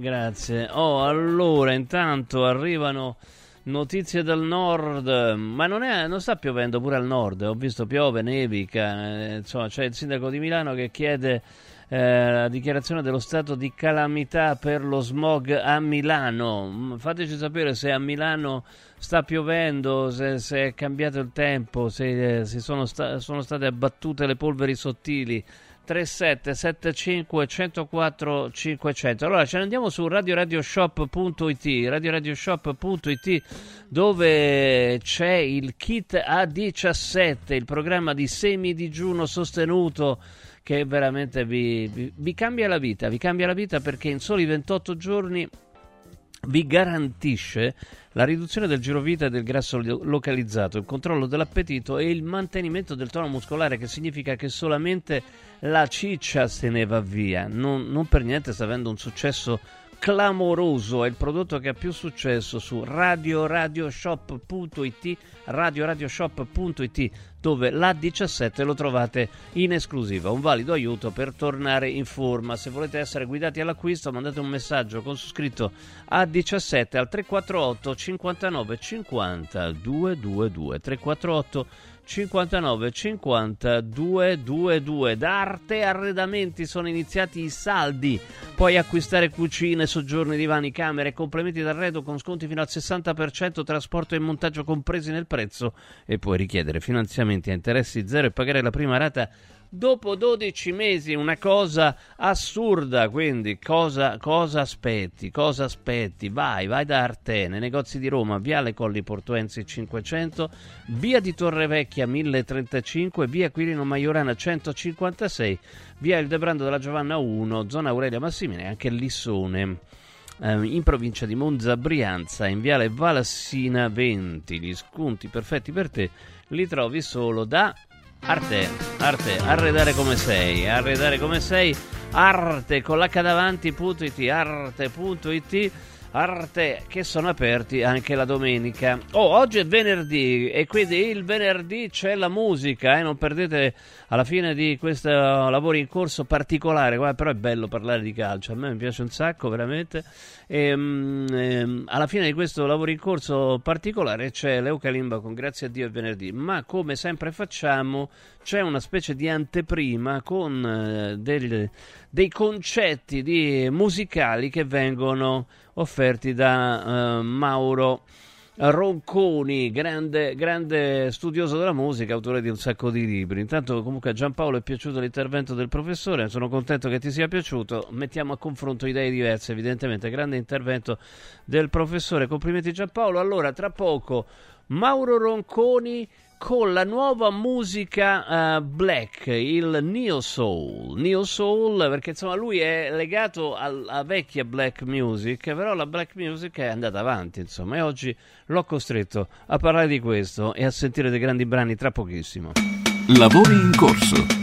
Grazie. Oh, allora, intanto arrivano notizie dal nord, ma non sta piovendo pure al nord? Ho visto piove, nevica, insomma, c'è il sindaco di Milano che chiede la dichiarazione dello stato di calamità per lo smog a Milano. Fateci sapere se a Milano sta piovendo, se è cambiato il tempo, se sono state abbattute le polveri sottili. 37 75 104 500. Allora ce ne andiamo su radioradioshop.it, dove c'è il kit A17, il programma di semidigiuno sostenuto che veramente vi cambia la vita, perché in soli 28 giorni vi garantisce la riduzione del girovita e del grasso localizzato, il controllo dell'appetito e il mantenimento del tono muscolare, che significa che solamente la ciccia se ne va via. Non per niente sta avendo un successo clamoroso, è il prodotto che ha più successo su radioradioshop.it, dove l'A17 lo trovate in esclusiva, un valido aiuto per tornare in forma. Se volete essere guidati all'acquisto, mandate un messaggio con su scritto A17 al 348 59 50 222, 348 59 50 222. Da Arte Arredamenti sono iniziati i saldi, puoi acquistare cucine, soggiorni, divani, camere, complementi d'arredo con sconti fino al 60%, trasporto e montaggio compresi nel prezzo, e puoi richiedere finanziamenti a interessi zero e pagare la prima rata dopo 12 mesi, una cosa assurda. Quindi cosa aspetti? Vai da Arte, nei negozi di Roma, Viale Colli Portuensi 500, Via di Torrevecchia 1035, Via Quirino Maiorana 156, Via Ildebrando della Giovanna 1, Zona Aurelia Massimina, e anche Lissone, in provincia di Monza Brianza, in Viale Valassina 20. Gli sconti perfetti per te li trovi solo da Arte, arredare come sei, Arte con l'H davanti.it, arte.it, Arte, che sono aperti anche la domenica. Oggi è venerdì, e quindi il venerdì c'è la musica, non perdete alla fine di questo lavoro in corso particolare. Guarda, però è bello parlare di calcio, a me mi piace un sacco, veramente. Alla fine di questo lavoro in corso particolare c'è Leo Kalimba con Grazie a Dio è venerdì, ma come sempre facciamo c'è una specie di anteprima con dei concetti musicali che vengono offerti da Mauro Ronconi, grande studioso della musica, autore di un sacco di libri. Intanto, comunque, a Giampaolo è piaciuto l'intervento del professore, sono contento che ti sia piaciuto, mettiamo a confronto idee diverse, evidentemente. Grande intervento del professore, complimenti Giampaolo. Allora, tra poco Mauro Ronconi con la nuova musica black, il neo soul, perché insomma lui è legato alla vecchia black music, però la black music è andata avanti, insomma, e oggi l'ho costretto a parlare di questo e a sentire dei grandi brani tra pochissimo. Lavori in corso.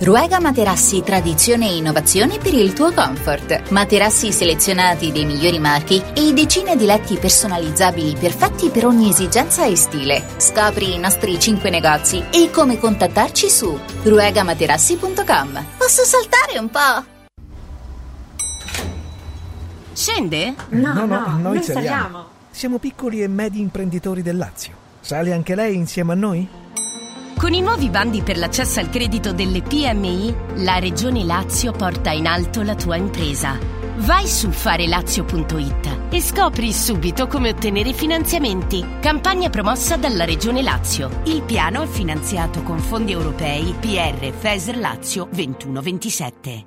Ruega Materassi, tradizione e innovazione per il tuo comfort. Materassi selezionati dei migliori marchi e decine di letti personalizzabili perfetti per ogni esigenza e stile. Scopri i nostri 5 negozi e come contattarci su ruegamaterassi.com. Posso saltare un po'? Scende? No, noi saliamo. Siamo piccoli e medi imprenditori del Lazio. Sale anche lei insieme a noi? Con i nuovi bandi per l'accesso al credito delle PMI, la Regione Lazio porta in alto la tua impresa. Vai su farelazio.it e scopri subito come ottenere finanziamenti. Campagna promossa dalla Regione Lazio. Il piano è finanziato con fondi europei PR FESR Lazio 21-27.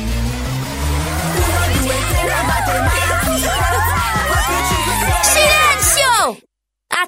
A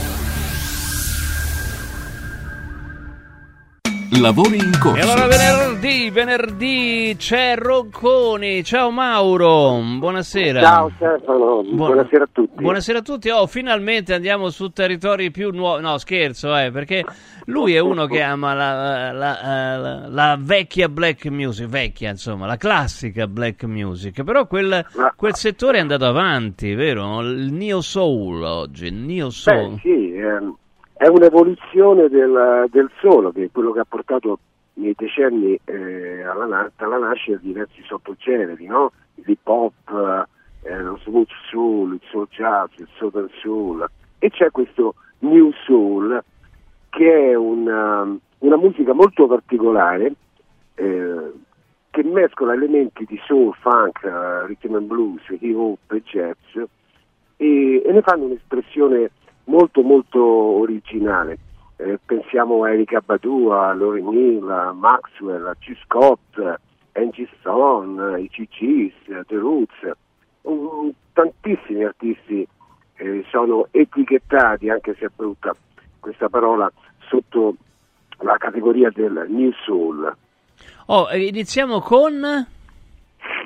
Lavori in corso. E allora venerdì c'è Rocconi. Ciao Mauro, buonasera. Ciao Stefano, buonasera a tutti. Buonasera a tutti. Oh, finalmente andiamo su territori più nuovi. No, scherzo, perché lui è uno che ama la vecchia black music, la classica black music, però quel settore è andato avanti, vero? Il neo soul oggi, il neo soul. Beh, sì, è un'evoluzione del solo, che è quello che ha portato nei decenni alla nascita di diversi sottogeneri, no? L'hip hop, lo smooth soul, il soul jazz, il southern soul, e c'è questo new soul che è una musica molto particolare che mescola elementi di soul, funk, rhythm and blues, hip hop e jazz e ne fanno un'espressione molto molto originale. Pensiamo a Erika Badu, a Lauryn Hill, a Maxwell, a G. Scott, Angie Stone, i CC's, The Roots. Tantissimi artisti sono etichettati, anche se è brutta questa parola, sotto la categoria del new soul. Iniziamo con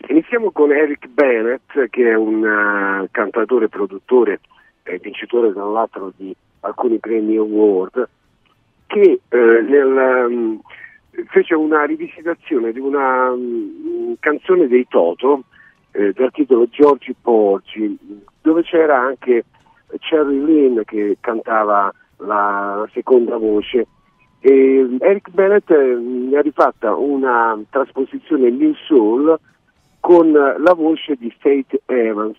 Iniziamo con Eric Bennett, che è un cantatore, produttore e vincitore tra l'altro di alcuni premi award, che fece una rivisitazione di una canzone dei Toto dal titolo Giorgi Porgi, dove c'era anche Cherry Lynn che cantava la seconda voce, e Eric Bennett ne ha rifatta una trasposizione New Soul con la voce di Faith Evans,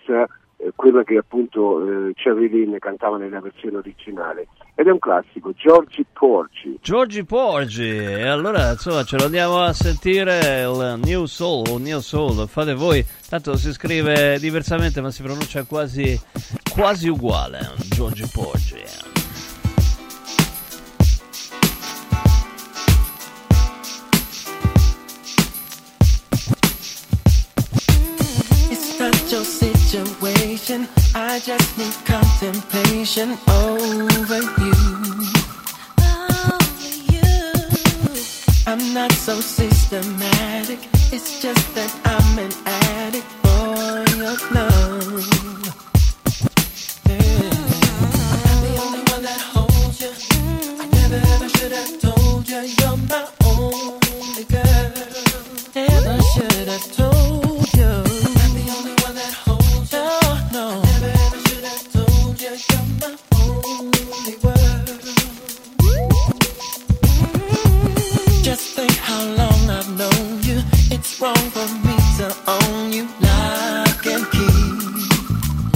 quella che appunto Cherry Lynn cantava nella versione originale, ed è un classico, Giorgi Porgi. Giorgi Porgi, e allora insomma ce lo andiamo a sentire, il New Soul o New Soul, fate voi, tanto si scrive diversamente ma si pronuncia quasi uguale, Giorgi Porgi. Situation, I just need contemplation over you. Over you. I'm not so systematic. It's just that I'm an addict for your love. Yeah. I'm the only one that holds you. I never ever should have told you you're my only girl. Never should have told you. Wrong for me to own you, lock and key.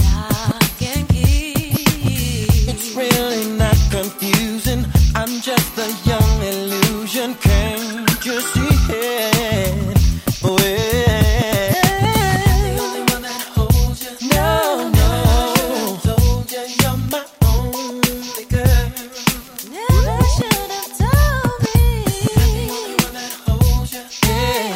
Lock and key. It's really not confusing. I'm just a young illusion. Can't you see it? Oh, yeah. I'm the only one that holds you. No, no. I should have told you you're my only girl. Never should have told me. I'm the only one that holds you. Yeah.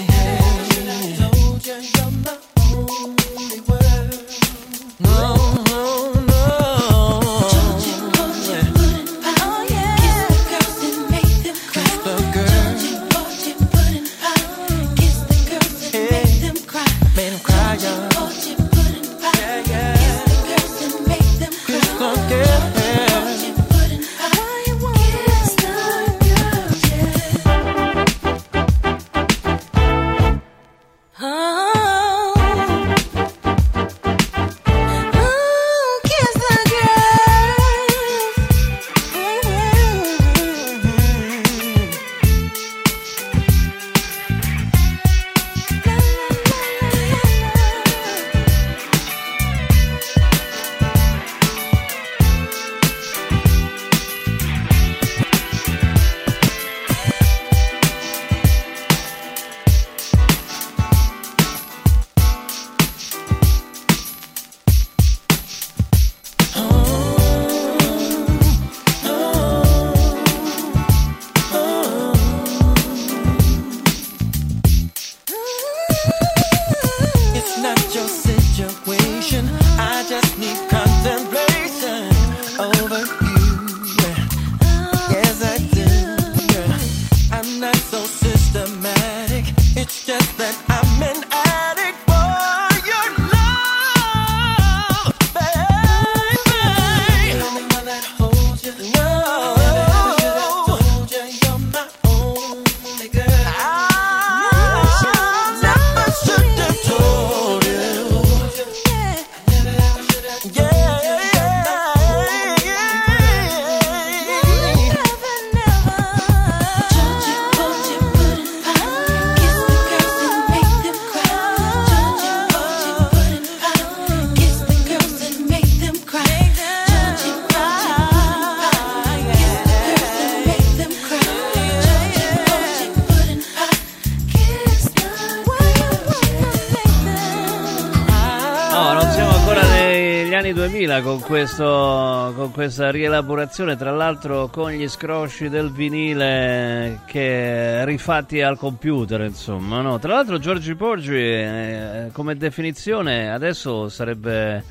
Con questa rielaborazione, tra l'altro con gli scrosci del vinile che rifatti al computer, insomma, no? Tra l'altro Giorgi Porgi come definizione adesso sarebbe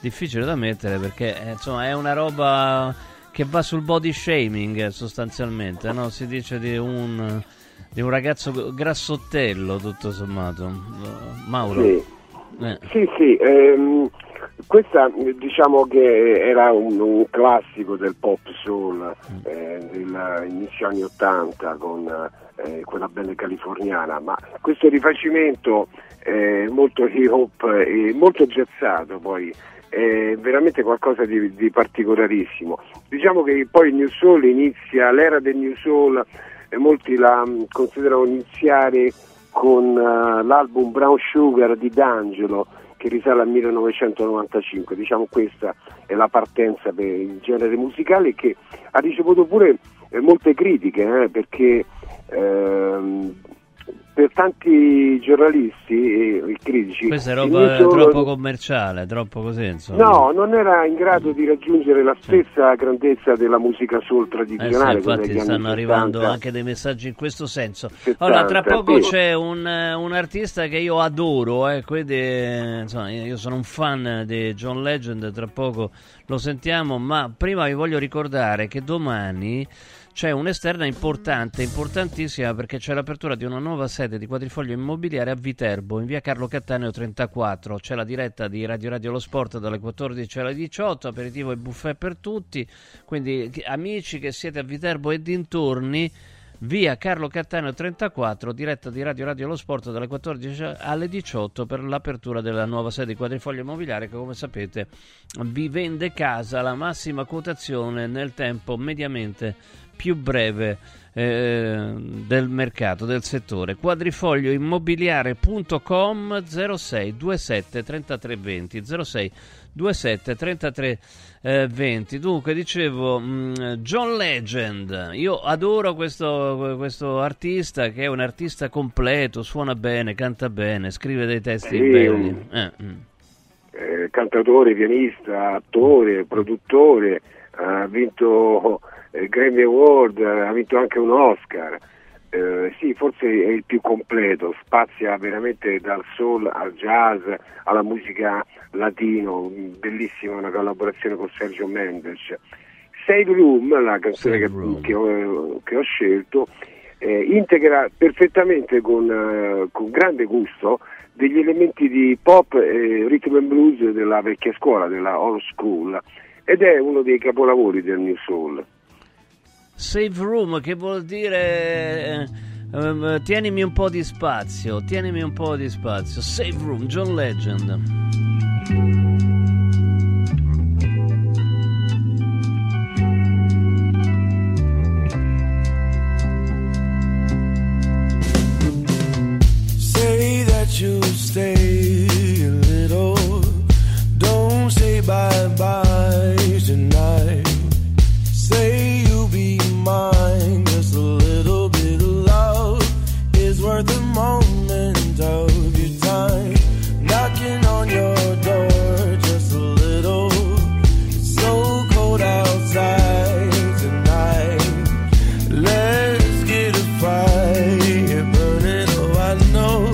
difficile da mettere, perché insomma è una roba che va sul body shaming sostanzialmente, no? Si dice di un di un ragazzo grassottello, tutto sommato. Mauro? Sì, sì. Questa diciamo che era un classico del pop soul dell'inizio anni '80 con quella band californiana, ma questo rifacimento molto hip hop e molto jazzato poi è veramente qualcosa di particolarissimo. Diciamo che poi il New Soul inizia, l'era del New Soul molti la considerano iniziare con l'album Brown Sugar di D'Angelo, che risale al 1995, diciamo questa è la partenza per il genere musicale, che ha ricevuto pure molte critiche, perché per tanti giornalisti e critici questa è roba troppo commerciale, troppo così, insomma. No, non era in grado di raggiungere la stessa grandezza della musica soul tradizionale. Infatti stanno arrivando 70, anche dei messaggi in questo senso. 70, allora tra poco c'è un artista che io adoro, quindi insomma, io sono un fan di John Legend, tra poco lo sentiamo, ma prima vi voglio ricordare che domani c'è un'esterna importante, importantissima, perché c'è l'apertura di una nuova sede di Quadrifoglio Immobiliare a Viterbo, in via Carlo Cattaneo 34. C'è la diretta di Radio Radio Lo Sport dalle 14 alle 18, aperitivo e buffet per tutti, quindi amici che siete a Viterbo e dintorni, via Carlo Cattaneo 34, diretta di Radio Radio Lo Sport dalle 14 alle 18 per l'apertura della nuova sede di Quadrifoglio Immobiliare, che come sapete vi vende casa alla massima quotazione nel tempo mediamente più breve del mercato, del settore. Quadrifoglioimmobiliare.com 06 27 33 20, 06 27 33 20. Dunque dicevo, John Legend, io adoro questo artista, che è un artista completo, suona bene, canta bene, scrive dei testi belli, cantautore, pianista, attore, produttore, ha vinto Grammy Award, ha vinto anche un Oscar, sì, forse è il più completo, spazia veramente dal soul al jazz alla musica latino, bellissima una collaborazione con Sergio Mendes. Save Room, la canzone che ho scelto, integra perfettamente con grande gusto degli elementi di pop e rhythm and blues della vecchia scuola, della old school, ed è uno dei capolavori del New Soul. Save room, che vuol dire tienimi un po' di spazio, tienimi un po' di spazio. Save room, John Legend. Say that you'll stay a little, don't say bye bye tonight. Say you'll be mine, just a little bit of love is worth a moment of your time. Knocking on your door, just a little, it's so cold outside tonight. Let's get a fire burning, oh I know,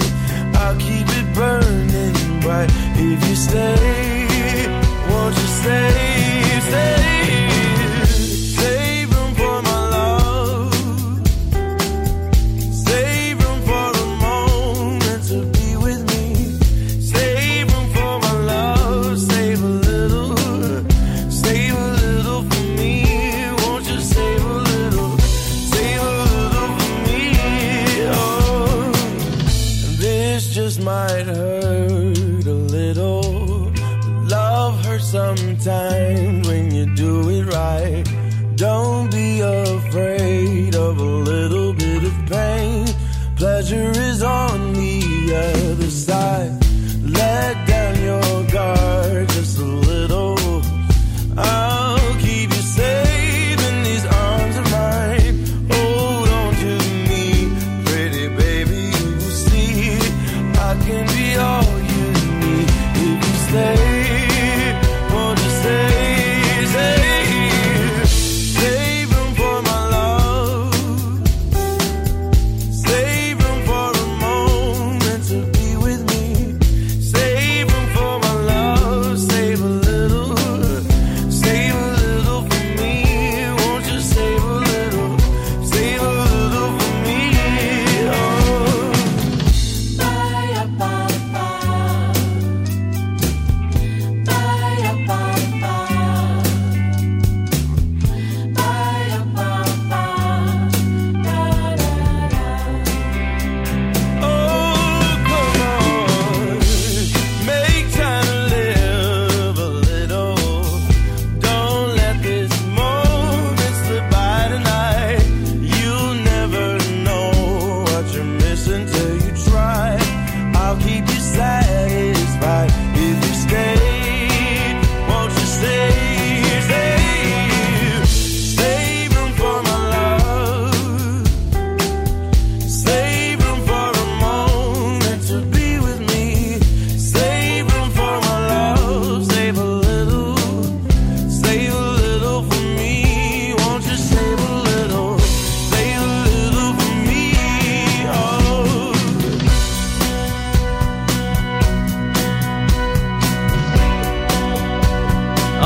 I'll keep it burning bright. If you stay, won't you stay, stay? Might hurt a little,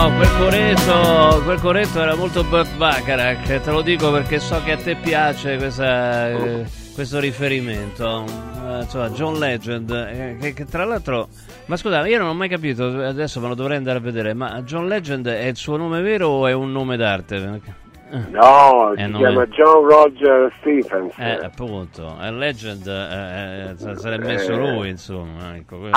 No, quel corretto era molto Burt Bacharach, te lo dico perché so che a te piace questo riferimento. Insomma, John Legend, che tra l'altro... Ma scusate, io non ho mai capito, adesso me lo dovrei andare a vedere, ma John Legend è il suo nome vero o è un nome d'arte? No, si chiama John Roger Stephens. Appunto, è Legend, se l'è messo lui, insomma. Ecco,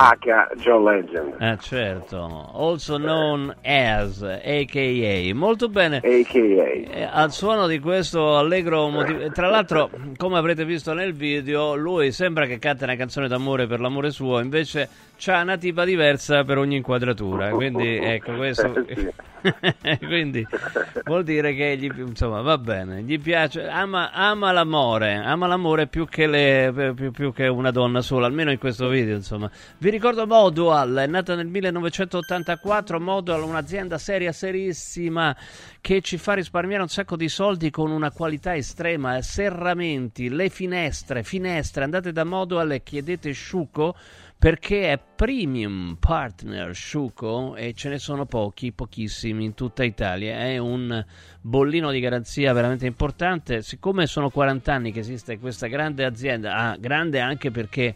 John Legend. Certo, also known as A.K.A. Molto bene. A.K.A. Al suono di questo allegro motivo. Tra l'altro, come avrete visto nel video, lui sembra che canta una canzone d'amore per l'amore suo, invece c'ha una tipa diversa per ogni inquadratura. Quindi, ecco, questo... Quindi vuol dire che gli, insomma, va bene, gli piace, ama l'amore più che una donna sola, almeno in questo video, insomma. Vi ricordo Modual, è nata nel 1984, Modual, un'azienda seria, serissima, che ci fa risparmiare un sacco di soldi con una qualità estrema, serramenti, le finestre, andate da Modual e chiedete Sciuco, perché è premium partner Sciuco e ce ne sono pochissimi in tutta Italia. È un bollino di garanzia veramente importante, siccome sono 40 anni che esiste questa grande azienda, grande anche perché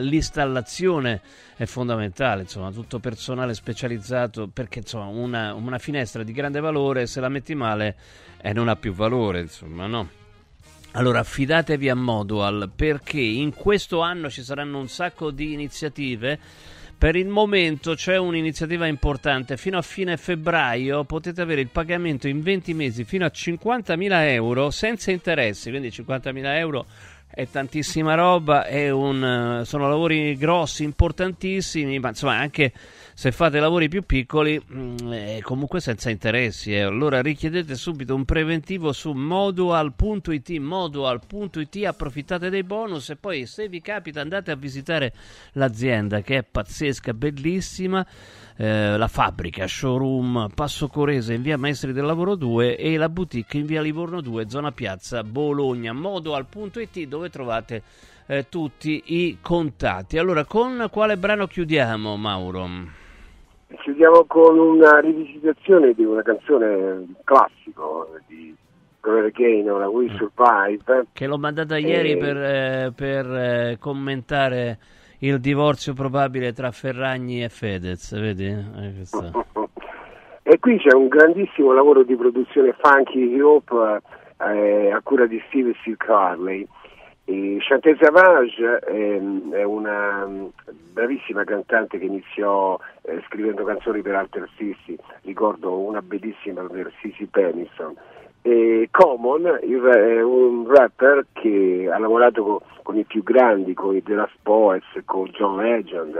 l'installazione è fondamentale, insomma, tutto personale specializzato, perché insomma una finestra di grande valore, se la metti male non ha più valore, insomma, no? Allora affidatevi a Modual, perché in questo anno ci saranno un sacco di iniziative. Per il momento c'è un'iniziativa importante, fino a fine febbraio potete avere il pagamento in 20 mesi fino a 50.000 euro senza interessi, quindi 50.000 euro è tantissima roba, sono lavori grossi, importantissimi, ma insomma anche se fate lavori più piccoli comunque senza interessi. Allora richiedete subito un preventivo su modual.it, approfittate dei bonus e poi se vi capita andate a visitare l'azienda, che è pazzesca, bellissima, la fabbrica, showroom Passo Corese in via Maestri del Lavoro 2 e la boutique in via Livorno 2, zona piazza Bologna. Modual.it, dove trovate tutti i contatti. Allora, con quale brano chiudiamo, Mauro? Chiudiamo con una rivisitazione di una canzone classico di Gloria Gaynor, We Survive, che l'ho mandata ieri per commentare il divorzio probabile tra Ferragni e Fedez, vedi? E qui c'è un grandissimo lavoro di produzione funky hip-hop a cura di Steve Carley. Chantal Savage è una bravissima cantante che iniziò scrivendo canzoni per Alter Sissi, ricordo una bellissima per Sissi Peniston. E Common è un rapper che ha lavorato con i più grandi, con i The Last Poets, con John Legend,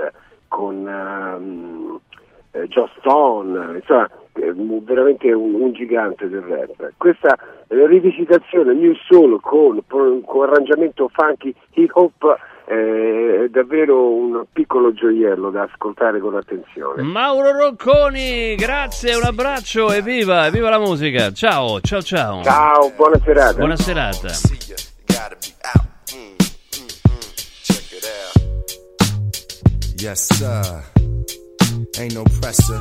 con Joss Stone, insomma veramente un gigante del rap. Questa rivisitazione New Soul con arrangiamento funky hip hop è davvero un piccolo gioiello da ascoltare con attenzione. Mauro Rocconi, grazie, un abbraccio e viva la musica. Ciao, buona serata. Yes sir, ain't no pressure,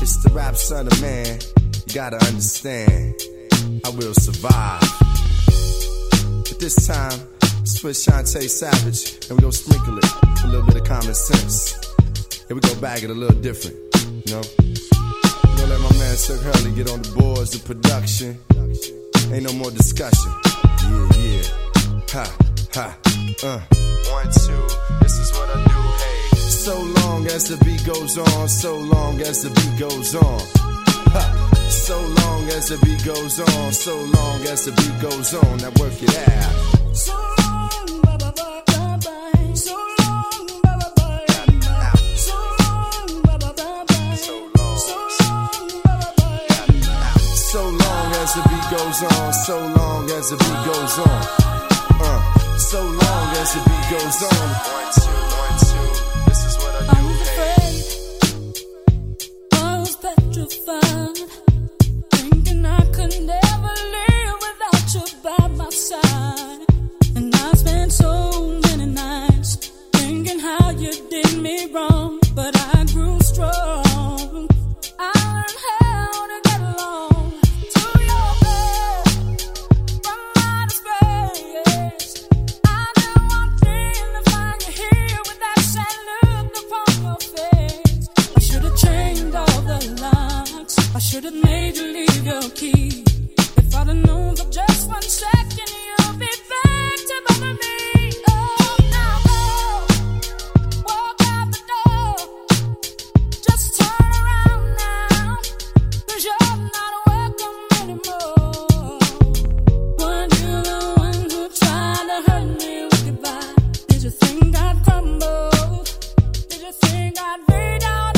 it's the rap son of man, you gotta understand, I will survive, but this time it's with Shantae Savage, and we gon' sprinkle it with a little bit of common sense. Here we go back it a little different, you know? I'm gonna let my man Sir Hurley get on the boards of production. Ain't no more discussion. Yeah. Ha. One, two, this is what I do, hey. So long as the beat goes on, so long as the beat goes on. Ha. So long as the beat goes on, so long as the beat goes on. Now work it out. So long, ba-ba-ba-ba-ba. So long, ba-ba-ba-ba-ba. So long, ba-ba-ba-ba-ba. So long, so long, ba-ba-ba-ba-ba. So long as the beat goes on, so long as the beat goes on. So long as the beat goes on. 1, 2, 1, 2. This is what I do. I was petrified. Could never live without you by my side. And I spent so many nights thinking how you did me wrong, but I grew strong. I learned how should have made you leave your key. If I'd have known for just 1 second you'd be back to bother me. Oh, now go, walk out the door, just turn around now, 'cause you're not welcome anymore. Weren't you the one who tried to hurt me with goodbye? Did you think I'd crumble? Did you think I'd read out?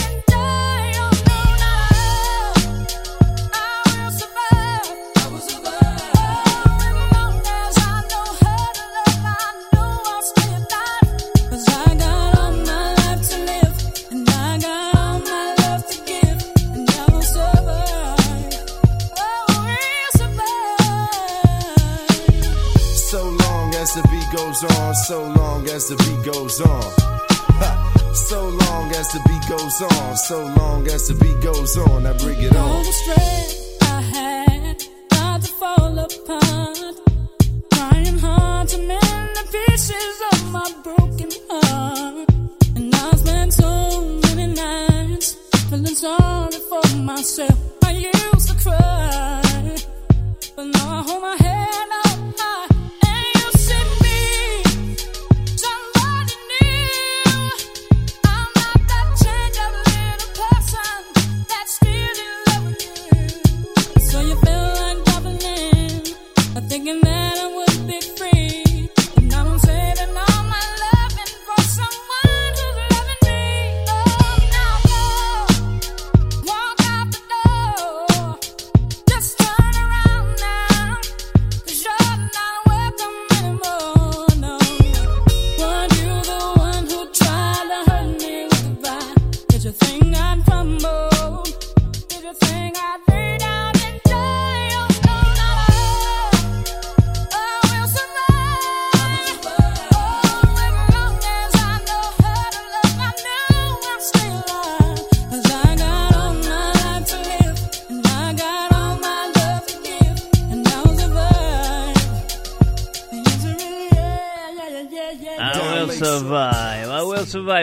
On, so long as the beat goes on, ha. So long as the beat goes on, so long as the beat goes on, I bring it on. All the strength I had, about to fall apart, trying hard to mend the pieces of my broken heart. And I spent so many nights feeling sorry for myself. I used to cry, but now I hold my head up.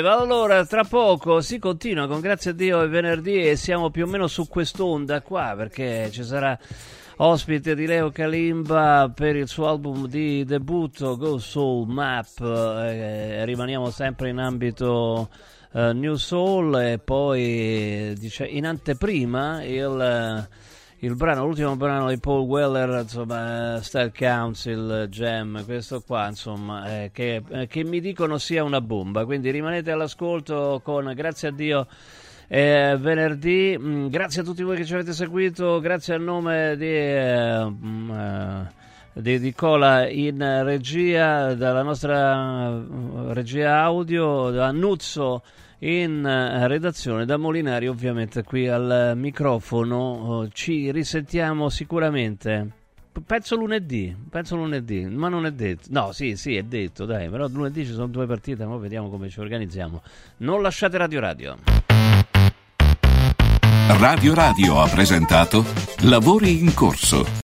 Allora, tra poco si continua con Grazie a Dio è venerdì e siamo più o meno su quest'onda qua, perché ci sarà ospite di Leo Kalimba per il suo album di debutto Go Soul Map, rimaniamo sempre in ambito New Soul e poi in anteprima il brano, l'ultimo brano di Paul Weller, insomma, Star Council Jam, questo qua, insomma, che mi dicono sia una bomba, quindi rimanete all'ascolto con Grazie a Dio venerdì. Grazie a tutti voi che ci avete seguito, grazie al nome di Nicola in regia, dalla nostra regia audio, da Nuzzo in redazione, da Molinari ovviamente qui al microfono. Ci risentiamo sicuramente, penso lunedì, ma non è detto, no, sì è detto, dai, però lunedì ci sono 2 partite, ma vediamo come ci organizziamo. Non lasciate Radio Radio ha presentato Lavori in corso.